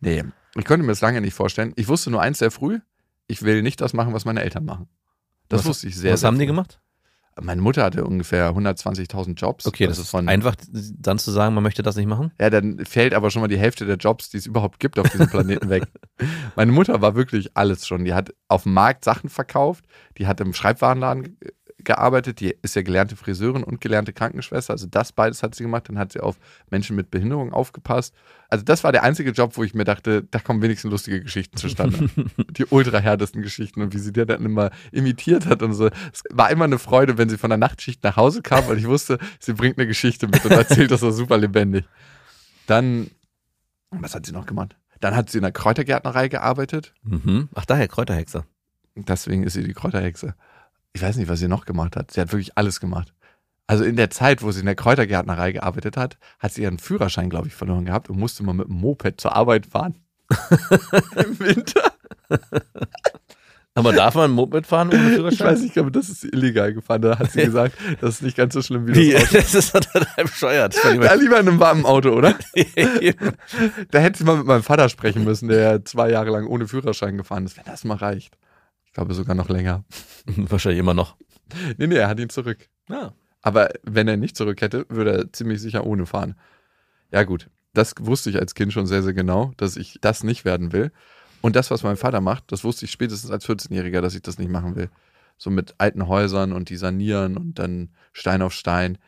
Nee, ich konnte mir das lange nicht vorstellen. Ich wusste nur eins sehr früh, ich will nicht das machen, was meine Eltern machen. Das wusste ich sehr, was sehr haben früh. Die gemacht? Meine Mutter hatte ungefähr 120.000 Jobs. Okay, das ist von, einfach dann zu sagen, man möchte das nicht machen? Ja, dann fällt aber schon mal die Hälfte der Jobs, die es überhaupt gibt auf diesem Planeten weg. Meine Mutter war wirklich alles schon. Die hat auf dem Markt Sachen verkauft, die hat im Schreibwarenladen gearbeitet, die ist ja gelernte Friseurin und gelernte Krankenschwester, also das beides hat sie gemacht, dann hat sie auf Menschen mit Behinderung aufgepasst. Also das war der einzige Job, wo ich mir dachte, da kommen wenigstens lustige Geschichten zustande. Die ultrahärtesten Geschichten und wie sie die dann immer imitiert hat und so. Es war immer eine Freude, wenn sie von der Nachtschicht nach Hause kam, weil ich wusste, sie bringt eine Geschichte mit und erzählt das so super lebendig. Dann, was hat sie noch gemacht? Dann hat sie in der Kräutergärtnerei gearbeitet. Mhm. Ach, daher Kräuterhexe. Deswegen ist sie die Kräuterhexe. Ich weiß nicht, was sie noch gemacht hat. Sie hat wirklich alles gemacht. Also in der Zeit, wo sie in der Kräutergärtnerei gearbeitet hat, hat sie ihren Führerschein, glaube ich, verloren gehabt und musste mal mit dem Moped zur Arbeit fahren. Im Winter. Aber darf man ein Moped fahren ohne Führerschein? Ich weiß nicht, aber das ist illegal gefahren. Da hat sie gesagt, das ist nicht ganz so schlimm wie das Auto. Das ist total bescheuert. Ja, lieber in einem warmen Auto, oder? Da hätte sie mal mit meinem Vater sprechen müssen, der 2 Jahre lang ohne Führerschein gefahren ist, wenn das mal reicht. Ich glaube sogar noch länger. Wahrscheinlich immer noch. Nee, er hat ihn zurück. Ja. Aber wenn er nicht zurück hätte, würde er ziemlich sicher ohne fahren. Ja gut, das wusste ich als Kind schon sehr, sehr genau, dass ich das nicht werden will. Und das, was mein Vater macht, das wusste ich spätestens als 14-Jähriger, dass ich das nicht machen will. So mit alten Häusern und die sanieren und dann Stein auf Stein.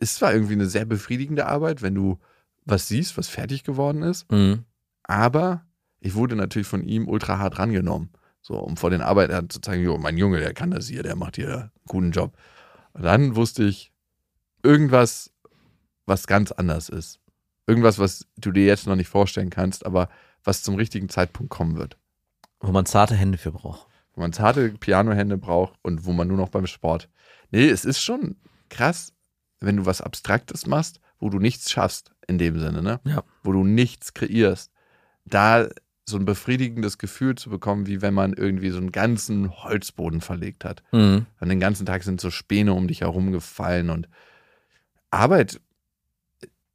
Ist zwar irgendwie eine sehr befriedigende Arbeit, wenn du was siehst, was fertig geworden ist. Mhm. Aber ich wurde natürlich von ihm ultra hart rangenommen. So, um vor den Arbeitern zu zeigen, jo, mein Junge, der kann das hier, der macht hier einen guten Job. Und dann wusste ich, irgendwas, was ganz anders ist. Irgendwas, was du dir jetzt noch nicht vorstellen kannst, aber was zum richtigen Zeitpunkt kommen wird. Wo man zarte Hände für braucht. Wo man zarte Pianohände braucht und wo man nur noch beim Sport. Nee, es ist schon krass, wenn du was Abstraktes machst, wo du nichts schaffst, in dem Sinne, ne? Ja. Wo du nichts kreierst. Da so ein befriedigendes Gefühl zu bekommen, wie wenn man irgendwie so einen ganzen Holzboden verlegt hat. Mhm. Und den ganzen Tag sind so Späne um dich herum gefallen und Arbeit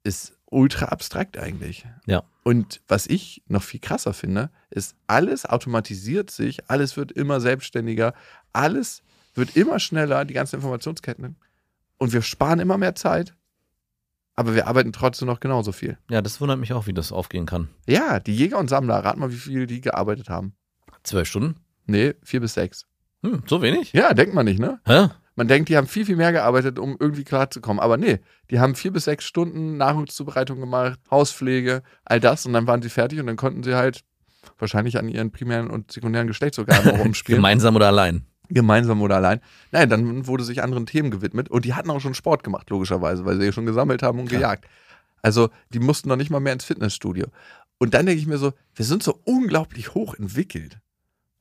ist ultra abstrakt eigentlich. Ja. Und was ich noch viel krasser finde, ist, alles automatisiert sich, alles wird immer selbstständiger, alles wird immer schneller, die ganzen Informationsketten. Und wir sparen immer mehr Zeit. Aber wir arbeiten trotzdem noch genauso viel. Ja, das wundert mich auch, wie das aufgehen kann. Ja, die Jäger und Sammler, rat mal, wie viel die gearbeitet haben. 12 Stunden? Nee, 4 bis 6. So wenig? Ja, denkt man nicht, ne? Hä? Man denkt, die haben viel, viel mehr gearbeitet, um irgendwie klarzukommen. Aber nee, die haben 4 bis 6 Stunden Nahrungszubereitung gemacht, Hauspflege, all das. Und dann waren sie fertig und dann konnten sie halt wahrscheinlich an ihren primären und sekundären Geschlechtsorganen rumspielen. Gemeinsam oder allein. gemeinsam oder allein. Nein, dann wurde sich anderen Themen gewidmet und die hatten auch schon Sport gemacht, logischerweise, weil sie ja schon gesammelt haben und gejagt. Also die mussten noch nicht mal mehr ins Fitnessstudio. Und dann denke ich mir so, wir sind so unglaublich hoch entwickelt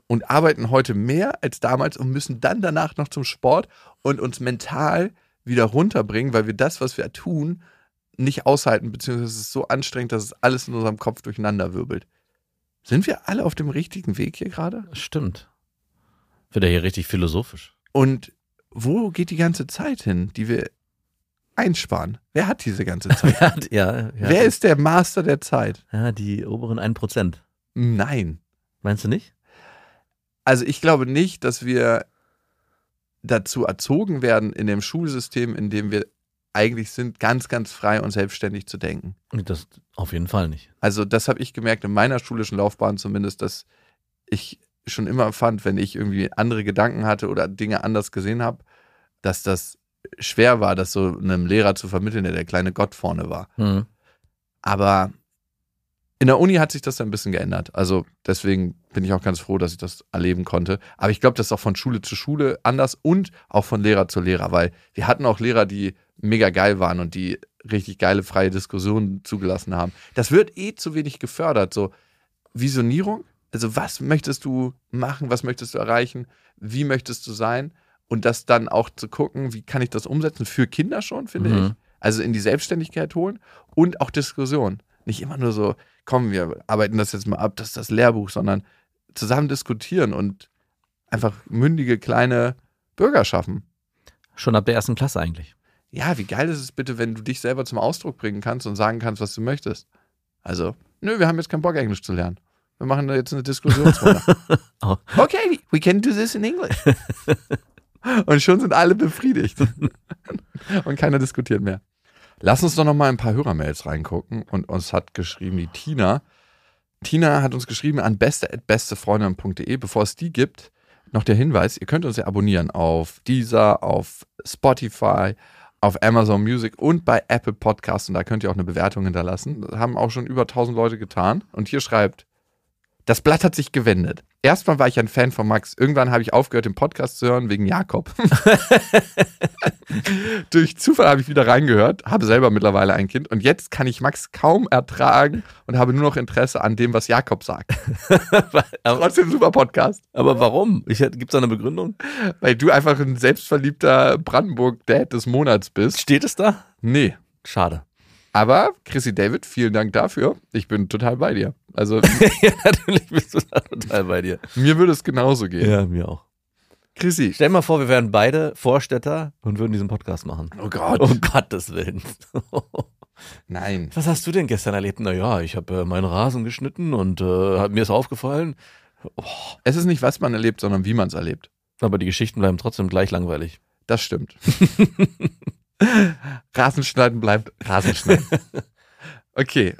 und arbeiten heute mehr als damals und müssen dann danach noch zum Sport und uns mental wieder runterbringen, weil wir das, was wir tun, nicht aushalten, beziehungsweise es ist so anstrengend, dass es alles in unserem Kopf durcheinander wirbelt. Sind wir alle auf dem richtigen Weg hier gerade? Stimmt. Wird ja hier richtig philosophisch. Und wo geht die ganze Zeit hin, die wir einsparen? Wer hat diese ganze Zeit? Wer ist der Master der Zeit? Ja, die oberen 1%. Nein. Meinst du nicht? Also ich glaube nicht, dass wir dazu erzogen werden, in dem Schulsystem, in dem wir eigentlich sind, ganz, ganz frei und selbstständig zu denken. Das auf jeden Fall nicht. Also das habe ich gemerkt in meiner schulischen Laufbahn zumindest, dass ich schon immer fand, wenn ich irgendwie andere Gedanken hatte oder Dinge anders gesehen habe, dass das schwer war, das so einem Lehrer zu vermitteln, der kleine Gott vorne war. Mhm. Aber in der Uni hat sich das dann ein bisschen geändert. Also deswegen bin ich auch ganz froh, dass ich das erleben konnte. Aber ich glaube, das ist auch von Schule zu Schule anders und auch von Lehrer zu Lehrer, weil wir hatten auch Lehrer, die mega geil waren und die richtig geile freie Diskussionen zugelassen haben. Das wird zu wenig gefördert. So Visionierung, also was möchtest du machen, was möchtest du erreichen, wie möchtest du sein und das dann auch zu gucken, wie kann ich das umsetzen, für Kinder schon, finde ich. Also in die Selbstständigkeit holen und auch Diskussion. Nicht immer nur so, komm, wir arbeiten das jetzt mal ab, das ist das Lehrbuch, sondern zusammen diskutieren und einfach mündige kleine Bürger schaffen. Schon ab der ersten Klasse eigentlich. Ja, wie geil ist es bitte, wenn du dich selber zum Ausdruck bringen kannst und sagen kannst, was du möchtest. Also, nö, wir haben jetzt keinen Bock, Englisch zu lernen. Wir machen da jetzt eine Diskussionsrunde. Oh. Okay, we can do this in English. Und schon sind alle befriedigt. Und keiner diskutiert mehr. Lass uns doch noch mal ein paar Hörermails reingucken. Und uns hat geschrieben die Tina. Tina hat uns geschrieben an beste@bestefreundinnen.de. Bevor es die gibt, noch der Hinweis, ihr könnt uns ja abonnieren auf Deezer, auf Spotify, auf Amazon Music und bei Apple Podcasts. Und da könnt ihr auch eine Bewertung hinterlassen. Das haben auch schon über 1000 Leute getan. Und hier schreibt, das Blatt hat sich gewendet. Erstmal war ich ein Fan von Max. Irgendwann habe ich aufgehört, den Podcast zu hören, wegen Jakob. Durch Zufall habe ich wieder reingehört, habe selber mittlerweile ein Kind. Und jetzt kann ich Max kaum ertragen und habe nur noch Interesse an dem, was Jakob sagt. Trotzdem super Podcast. Aber warum? Gibt es da eine Begründung? Weil du einfach ein selbstverliebter Brandenburg-Dad des Monats bist. Steht es da? Nee. Schade. Aber Chrissy David, vielen Dank dafür. Ich bin total bei dir. Also ja, natürlich bist du da total bei dir. Mir würde es genauso gehen. Ja, mir auch. Chrissy. Stell dir mal vor, wir wären beide Vorstädter und würden diesen Podcast machen. Oh Gott. Um Gottes Willen. Nein. Was hast du denn gestern erlebt? Naja, ich habe meinen Rasen geschnitten und mir ist aufgefallen. Oh. Es ist nicht, was man erlebt, sondern wie man es erlebt. Aber die Geschichten bleiben trotzdem gleich langweilig. Das stimmt. Rasenschneiden bleibt Rasenschneiden. Okay,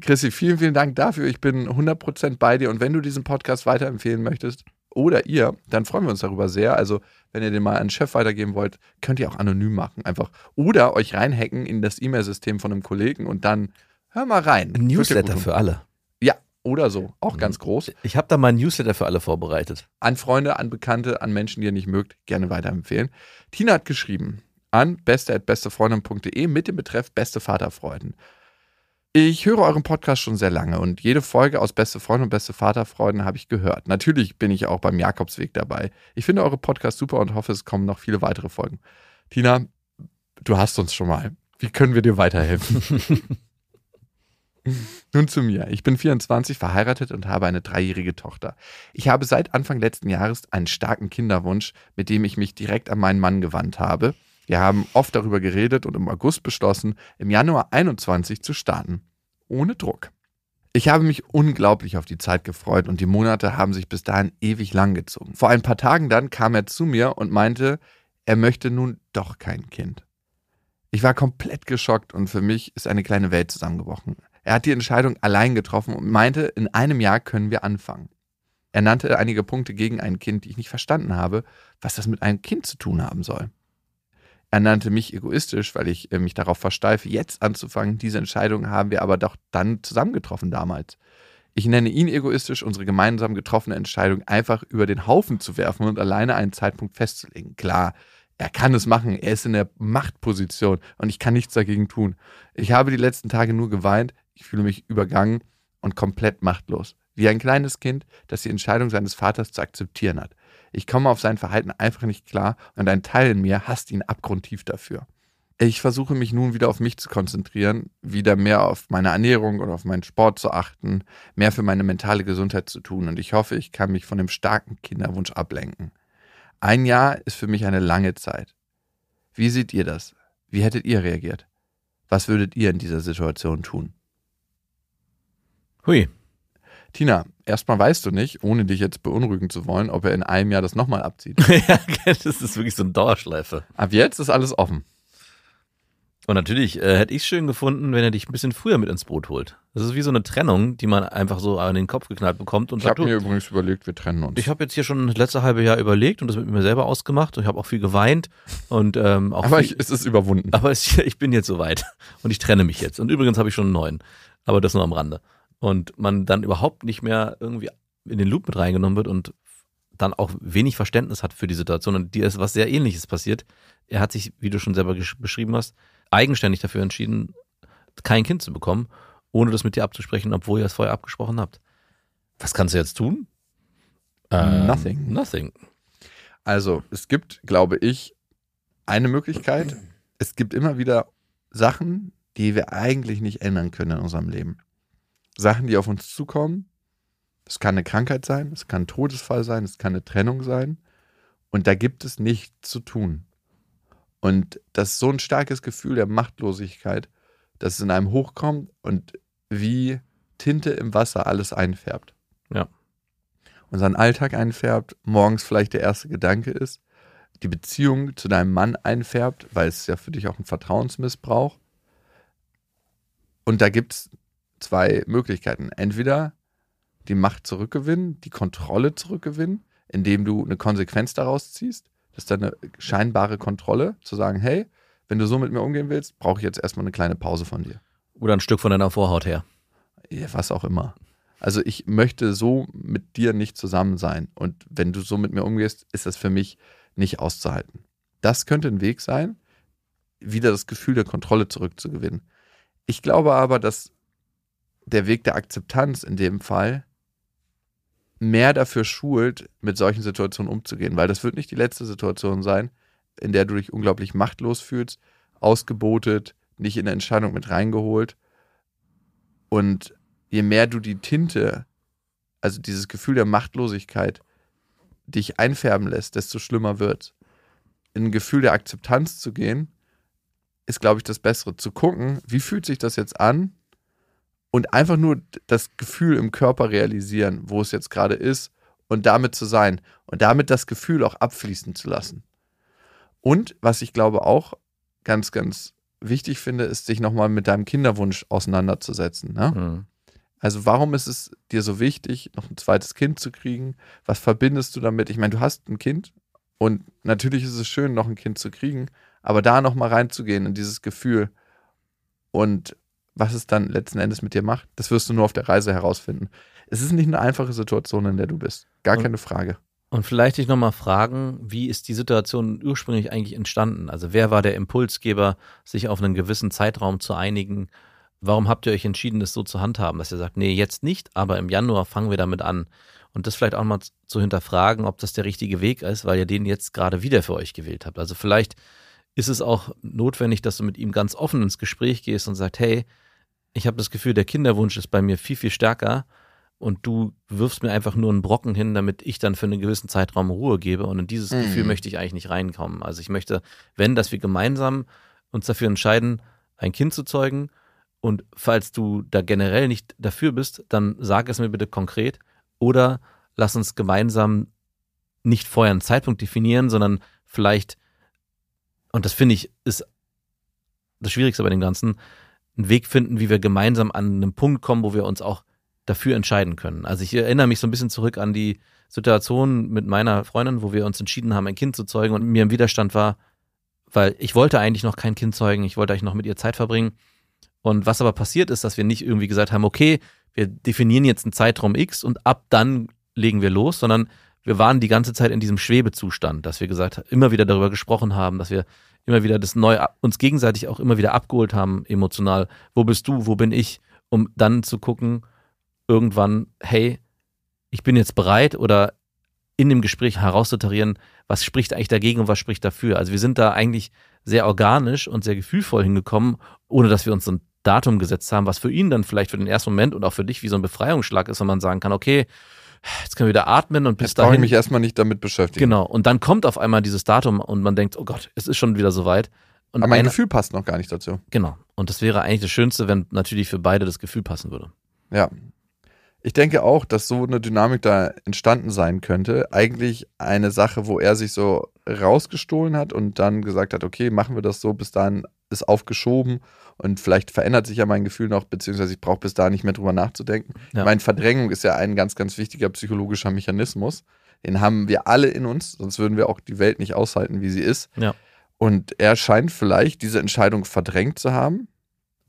Chrissy, vielen, vielen Dank dafür. Ich bin 100% bei dir und wenn du diesen Podcast weiterempfehlen möchtest oder ihr, dann freuen wir uns darüber sehr. Also wenn ihr den mal an den Chef weitergeben wollt, könnt ihr auch anonym machen einfach. Oder euch reinhacken in das E-Mail-System von einem Kollegen und dann hör mal rein. Ein Newsletter für alle. Ja, oder so. Auch ganz groß. Ich habe da mal ein Newsletter für alle vorbereitet. An Freunde, an Bekannte, an Menschen, die ihr nicht mögt, gerne weiterempfehlen. Tina hat geschrieben an beste@bestefreundinnen.de mit dem Betreff Beste Vaterfreunde. Ich höre euren Podcast schon sehr lange und jede Folge aus Beste Freunde und Beste Vaterfreunde habe ich gehört. Natürlich bin ich auch beim Jakobsweg dabei. Ich finde eure Podcasts super und hoffe, es kommen noch viele weitere Folgen. Tina, du hast uns schon mal. Wie können wir dir weiterhelfen? Nun zu mir. Ich bin 24, verheiratet und habe eine 3-jährige Tochter. Ich habe seit Anfang letzten Jahres einen starken Kinderwunsch, mit dem ich mich direkt an meinen Mann gewandt habe. Wir haben oft darüber geredet und im August beschlossen, im Januar 2021 zu starten. Ohne Druck. Ich habe mich unglaublich auf die Zeit gefreut und die Monate haben sich bis dahin ewig lang gezogen. Vor ein paar Tagen dann kam er zu mir und meinte, er möchte nun doch kein Kind. Ich war komplett geschockt und für mich ist eine kleine Welt zusammengebrochen. Er hat die Entscheidung allein getroffen und meinte, in einem Jahr können wir anfangen. Er nannte einige Punkte gegen ein Kind, die ich nicht verstanden habe, was das mit einem Kind zu tun haben soll. Er nannte mich egoistisch, weil ich mich darauf versteife, jetzt anzufangen. Diese Entscheidung haben wir aber doch dann zusammengetroffen damals. Ich nenne ihn egoistisch, unsere gemeinsam getroffene Entscheidung einfach über den Haufen zu werfen und alleine einen Zeitpunkt festzulegen. Klar, er kann es machen, er ist in der Machtposition und ich kann nichts dagegen tun. Ich habe die letzten Tage nur geweint, ich fühle mich übergangen und komplett machtlos. Wie ein kleines Kind, das die Entscheidung seines Vaters zu akzeptieren hat. Ich komme auf sein Verhalten einfach nicht klar und ein Teil in mir hasst ihn abgrundtief dafür. Ich versuche mich nun wieder auf mich zu konzentrieren, wieder mehr auf meine Ernährung oder auf meinen Sport zu achten, mehr für meine mentale Gesundheit zu tun und ich hoffe, ich kann mich von dem starken Kinderwunsch ablenken. Ein Jahr ist für mich eine lange Zeit. Wie seht ihr das? Wie hättet ihr reagiert? Was würdet ihr in dieser Situation tun? Hui. Tina, erstmal weißt du nicht, ohne dich jetzt beunruhigen zu wollen, ob er in einem Jahr das nochmal abzieht. Ja, das ist wirklich so eine Dauerschleife. Ab jetzt ist alles offen. Und natürlich hätte ich es schön gefunden, wenn er dich ein bisschen früher mit ins Boot holt. Das ist wie so eine Trennung, die man einfach so an den Kopf geknallt bekommt. Und ich habe mir übrigens überlegt, wir trennen uns. Ich habe jetzt hier schon das letzte halbe Jahr überlegt und das mit mir selber ausgemacht. Und ich habe auch viel geweint. Und, auch aber viel, es ist überwunden. Aber ich bin jetzt soweit und ich trenne mich jetzt. Und übrigens habe ich schon einen neuen, aber das nur am Rande. Und man dann überhaupt nicht mehr irgendwie in den Loop mit reingenommen wird und dann auch wenig Verständnis hat für die Situation. Und dir ist was sehr Ähnliches passiert. Er hat sich, wie du schon selber beschrieben hast, eigenständig dafür entschieden, kein Kind zu bekommen, ohne das mit dir abzusprechen, obwohl ihr es vorher abgesprochen habt. Was kannst du jetzt tun? Nothing. Also es gibt, glaube ich, eine Möglichkeit. Es gibt immer wieder Sachen, die wir eigentlich nicht ändern können in unserem Leben. Sachen, die auf uns zukommen. Es kann eine Krankheit sein, es kann ein Todesfall sein, es kann eine Trennung sein. Und da gibt es nichts zu tun. Und das ist so ein starkes Gefühl der Machtlosigkeit, dass es in einem hochkommt und wie Tinte im Wasser alles einfärbt. Ja. Unseren Alltag einfärbt, morgens vielleicht der erste Gedanke ist, die Beziehung zu deinem Mann einfärbt, weil es ja für dich auch ein Vertrauensmissbrauch. Und da gibt es zwei Möglichkeiten. Entweder die Macht zurückgewinnen, die Kontrolle zurückgewinnen, indem du eine Konsequenz daraus ziehst. Das ist dann eine scheinbare Kontrolle, zu sagen, hey, wenn du so mit mir umgehen willst, brauche ich jetzt erstmal eine kleine Pause von dir. Oder ein Stück von deiner Vorhaut her. Ja, was auch immer. Also ich möchte so mit dir nicht zusammen sein. Und wenn du so mit mir umgehst, ist das für mich nicht auszuhalten. Das könnte ein Weg sein, wieder das Gefühl der Kontrolle zurückzugewinnen. Ich glaube aber, dass der Weg der Akzeptanz in dem Fall mehr dafür schult, mit solchen Situationen umzugehen, weil das wird nicht die letzte Situation sein, in der du dich unglaublich machtlos fühlst, ausgebotet, nicht in der Entscheidung mit reingeholt. Und je mehr du die Tinte, also dieses Gefühl der Machtlosigkeit, dich einfärben lässt, desto schlimmer wird's. In ein Gefühl der Akzeptanz zu gehen, ist, glaube ich, das Bessere. Zu gucken, wie fühlt sich das jetzt an? Und einfach nur das Gefühl im Körper realisieren, wo es jetzt gerade ist und damit zu sein und damit das Gefühl auch abfließen zu lassen. Und was ich glaube auch ganz, ganz wichtig finde, ist, sich nochmal mit deinem Kinderwunsch auseinanderzusetzen. Ne? Mhm. Also warum ist es dir so wichtig, noch ein zweites Kind zu kriegen? Was verbindest du damit? Ich meine, du hast ein Kind und natürlich ist es schön, noch ein Kind zu kriegen, aber da nochmal reinzugehen in dieses Gefühl und was es dann letzten Endes mit dir macht, das wirst du nur auf der Reise herausfinden. Es ist nicht eine einfache Situation, in der du bist. Keine Frage. Und vielleicht dich nochmal fragen, wie ist die Situation ursprünglich eigentlich entstanden? Also wer war der Impulsgeber, sich auf einen gewissen Zeitraum zu einigen? Warum habt ihr euch entschieden, das so zu handhaben? Dass ihr sagt, nee, jetzt nicht, aber im Januar fangen wir damit an. Und das vielleicht auch mal zu hinterfragen, ob das der richtige Weg ist, weil ihr den jetzt gerade wieder für euch gewählt habt. Also vielleicht ist es auch notwendig, dass du mit ihm ganz offen ins Gespräch gehst und sagst, hey, ich habe das Gefühl, der Kinderwunsch ist bei mir viel, viel stärker und du wirfst mir einfach nur einen Brocken hin, damit ich dann für einen gewissen Zeitraum Ruhe gebe und in dieses Gefühl möchte ich eigentlich nicht reinkommen. Also ich möchte, dass wir gemeinsam uns dafür entscheiden, ein Kind zu zeugen und falls du da generell nicht dafür bist, dann sag es mir bitte konkret oder lass uns gemeinsam nicht vorher einen Zeitpunkt definieren, sondern vielleicht, und das finde ich ist das Schwierigste bei dem Ganzen, einen Weg finden, wie wir gemeinsam an einen Punkt kommen, wo wir uns auch dafür entscheiden können. Also ich erinnere mich so ein bisschen zurück an die Situation mit meiner Freundin, wo wir uns entschieden haben, ein Kind zu zeugen und mir im Widerstand war, weil ich wollte eigentlich noch kein Kind zeugen, ich wollte eigentlich noch mit ihr Zeit verbringen Und was aber passiert ist, dass wir nicht irgendwie gesagt haben, okay, wir definieren jetzt einen Zeitraum X und ab dann legen wir los, sondern wir waren die ganze Zeit in diesem Schwebezustand, dass wir gesagt, immer wieder darüber gesprochen haben, dass wir immer wieder das neu uns gegenseitig auch immer wieder abgeholt haben emotional. Wo bist du, wo bin ich? Um dann zu gucken, irgendwann, hey, ich bin jetzt bereit, oder in dem Gespräch herauszutarieren, was spricht eigentlich dagegen und was spricht dafür. Also wir sind da eigentlich sehr organisch und sehr gefühlvoll hingekommen, ohne dass wir uns so ein Datum gesetzt haben, was für ihn dann vielleicht für den ersten Moment und auch für dich wie so ein Befreiungsschlag ist, wenn man sagen kann, okay, jetzt können wir wieder atmen und bis dahin... Jetzt brauche ich mich erstmal nicht damit beschäftigen. Genau, und dann kommt auf einmal dieses Datum und man denkt, oh Gott, es ist schon wieder soweit. Aber mein Gefühl passt noch gar nicht dazu. Genau, und das wäre eigentlich das Schönste, wenn natürlich für beide das Gefühl passen würde. Ja, ich denke auch, dass so eine Dynamik da entstanden sein könnte. Eigentlich eine Sache, wo er sich so rausgestohlen hat und dann gesagt hat, okay, machen wir das so, bis dahin ist aufgeschoben und vielleicht verändert sich ja mein Gefühl noch, beziehungsweise ich brauche bis dahin nicht mehr drüber nachzudenken. Ja. Ich meine, Verdrängung ist ja ein ganz, ganz wichtiger psychologischer Mechanismus. Den haben wir alle in uns, sonst würden wir auch die Welt nicht aushalten, wie sie ist. Ja. Und er scheint vielleicht diese Entscheidung verdrängt zu haben.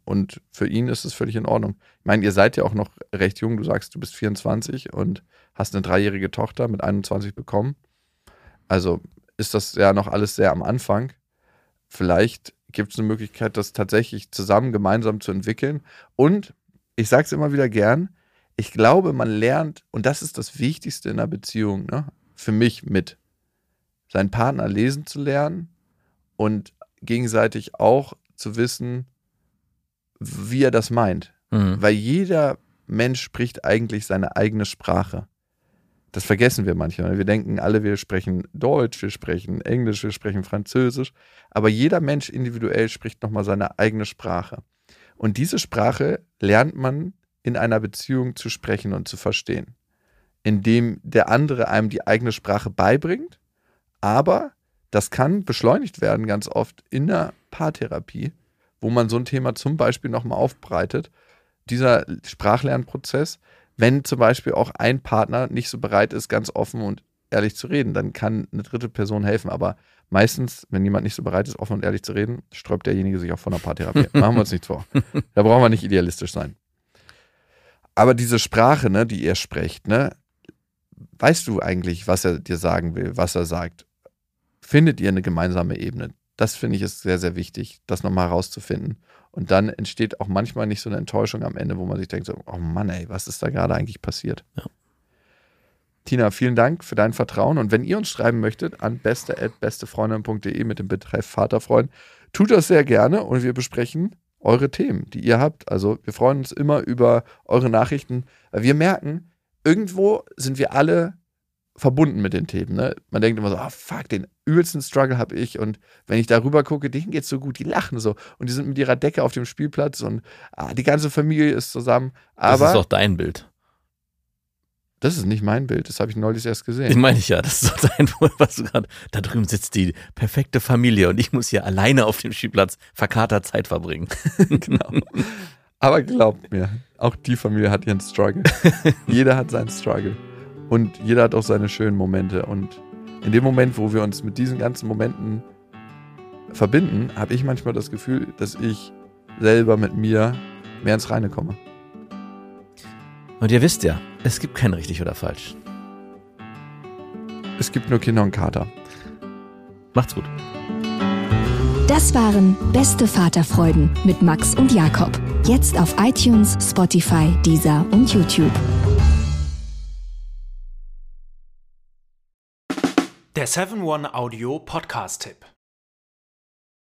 Und für ihn ist es völlig in Ordnung. Ich meine, ihr seid ja auch noch recht jung. Du sagst, du bist 24 und hast eine 3-jährige Tochter mit 21 bekommen. Also ist das ja noch alles sehr am Anfang. Vielleicht gibt es eine Möglichkeit, das tatsächlich zusammen, gemeinsam zu entwickeln. Und ich sage es immer wieder gern, ich glaube, man lernt, und das ist das Wichtigste in einer Beziehung, ne? Für mich mit, seinen Partner lesen zu lernen und gegenseitig auch zu wissen, wie er das meint. Mhm. Weil jeder Mensch spricht eigentlich seine eigene Sprache. Das vergessen wir manchmal. Wir denken alle, wir sprechen Deutsch, wir sprechen Englisch, wir sprechen Französisch. Aber jeder Mensch individuell spricht nochmal seine eigene Sprache. Und diese Sprache lernt man in einer Beziehung zu sprechen und zu verstehen. Indem der andere einem die eigene Sprache beibringt. Aber das kann beschleunigt werden ganz oft in der Paartherapie, wo man so ein Thema zum Beispiel nochmal aufbreitet, dieser Sprachlernprozess, wenn zum Beispiel auch ein Partner nicht so bereit ist, ganz offen und ehrlich zu reden, dann kann eine dritte Person helfen. Aber meistens, wenn jemand nicht so bereit ist, offen und ehrlich zu reden, sträubt derjenige sich auch von der Paartherapie. Machen wir uns nichts vor. Da brauchen wir nicht idealistisch sein. Aber diese Sprache, ne, die ihr sprecht, ne, weißt du eigentlich, was er dir sagen will, was er sagt? Findet ihr eine gemeinsame Ebene? Das finde ich ist sehr, sehr wichtig, das nochmal herauszufinden. Und dann entsteht auch manchmal nicht so eine Enttäuschung am Ende, wo man sich denkt, so, oh Mann, ey, was ist da gerade eigentlich passiert? Ja. Tina, vielen Dank für dein Vertrauen. Und wenn ihr uns schreiben möchtet, an beste@bestefreundinnen.de mit dem Betreff Vaterfreund, tut das sehr gerne und wir besprechen eure Themen, die ihr habt. Also wir freuen uns immer über eure Nachrichten. Wir merken, irgendwo sind wir alle verbunden mit den Themen. Ne? Man denkt immer so, oh fuck, den übelsten Struggle habe ich, und wenn ich da rüber gucke, denen geht's so gut, die lachen so und die sind mit ihrer Decke auf dem Spielplatz und die ganze Familie ist zusammen. Aber das ist doch dein Bild. Das ist nicht mein Bild, das habe ich neulich erst gesehen. Den meine ich ja, das ist doch dein Bild, was du gerade, da drüben sitzt die perfekte Familie und ich muss hier alleine auf dem Spielplatz verkatert Zeit verbringen. Genau. Aber glaubt mir, auch die Familie hat ihren Struggle. Jeder hat seinen Struggle. Und jeder hat auch seine schönen Momente. Und in dem Moment, wo wir uns mit diesen ganzen Momenten verbinden, habe ich manchmal das Gefühl, dass ich selber mit mir mehr ins Reine komme. Und ihr wisst ja, es gibt kein richtig oder falsch. Es gibt nur Kinder und Kater. Macht's gut. Das waren Beste Vaterfreuden mit Max und Jakob. Jetzt auf iTunes, Spotify, Deezer und YouTube. Der 7-One-Audio-Podcast-Tipp.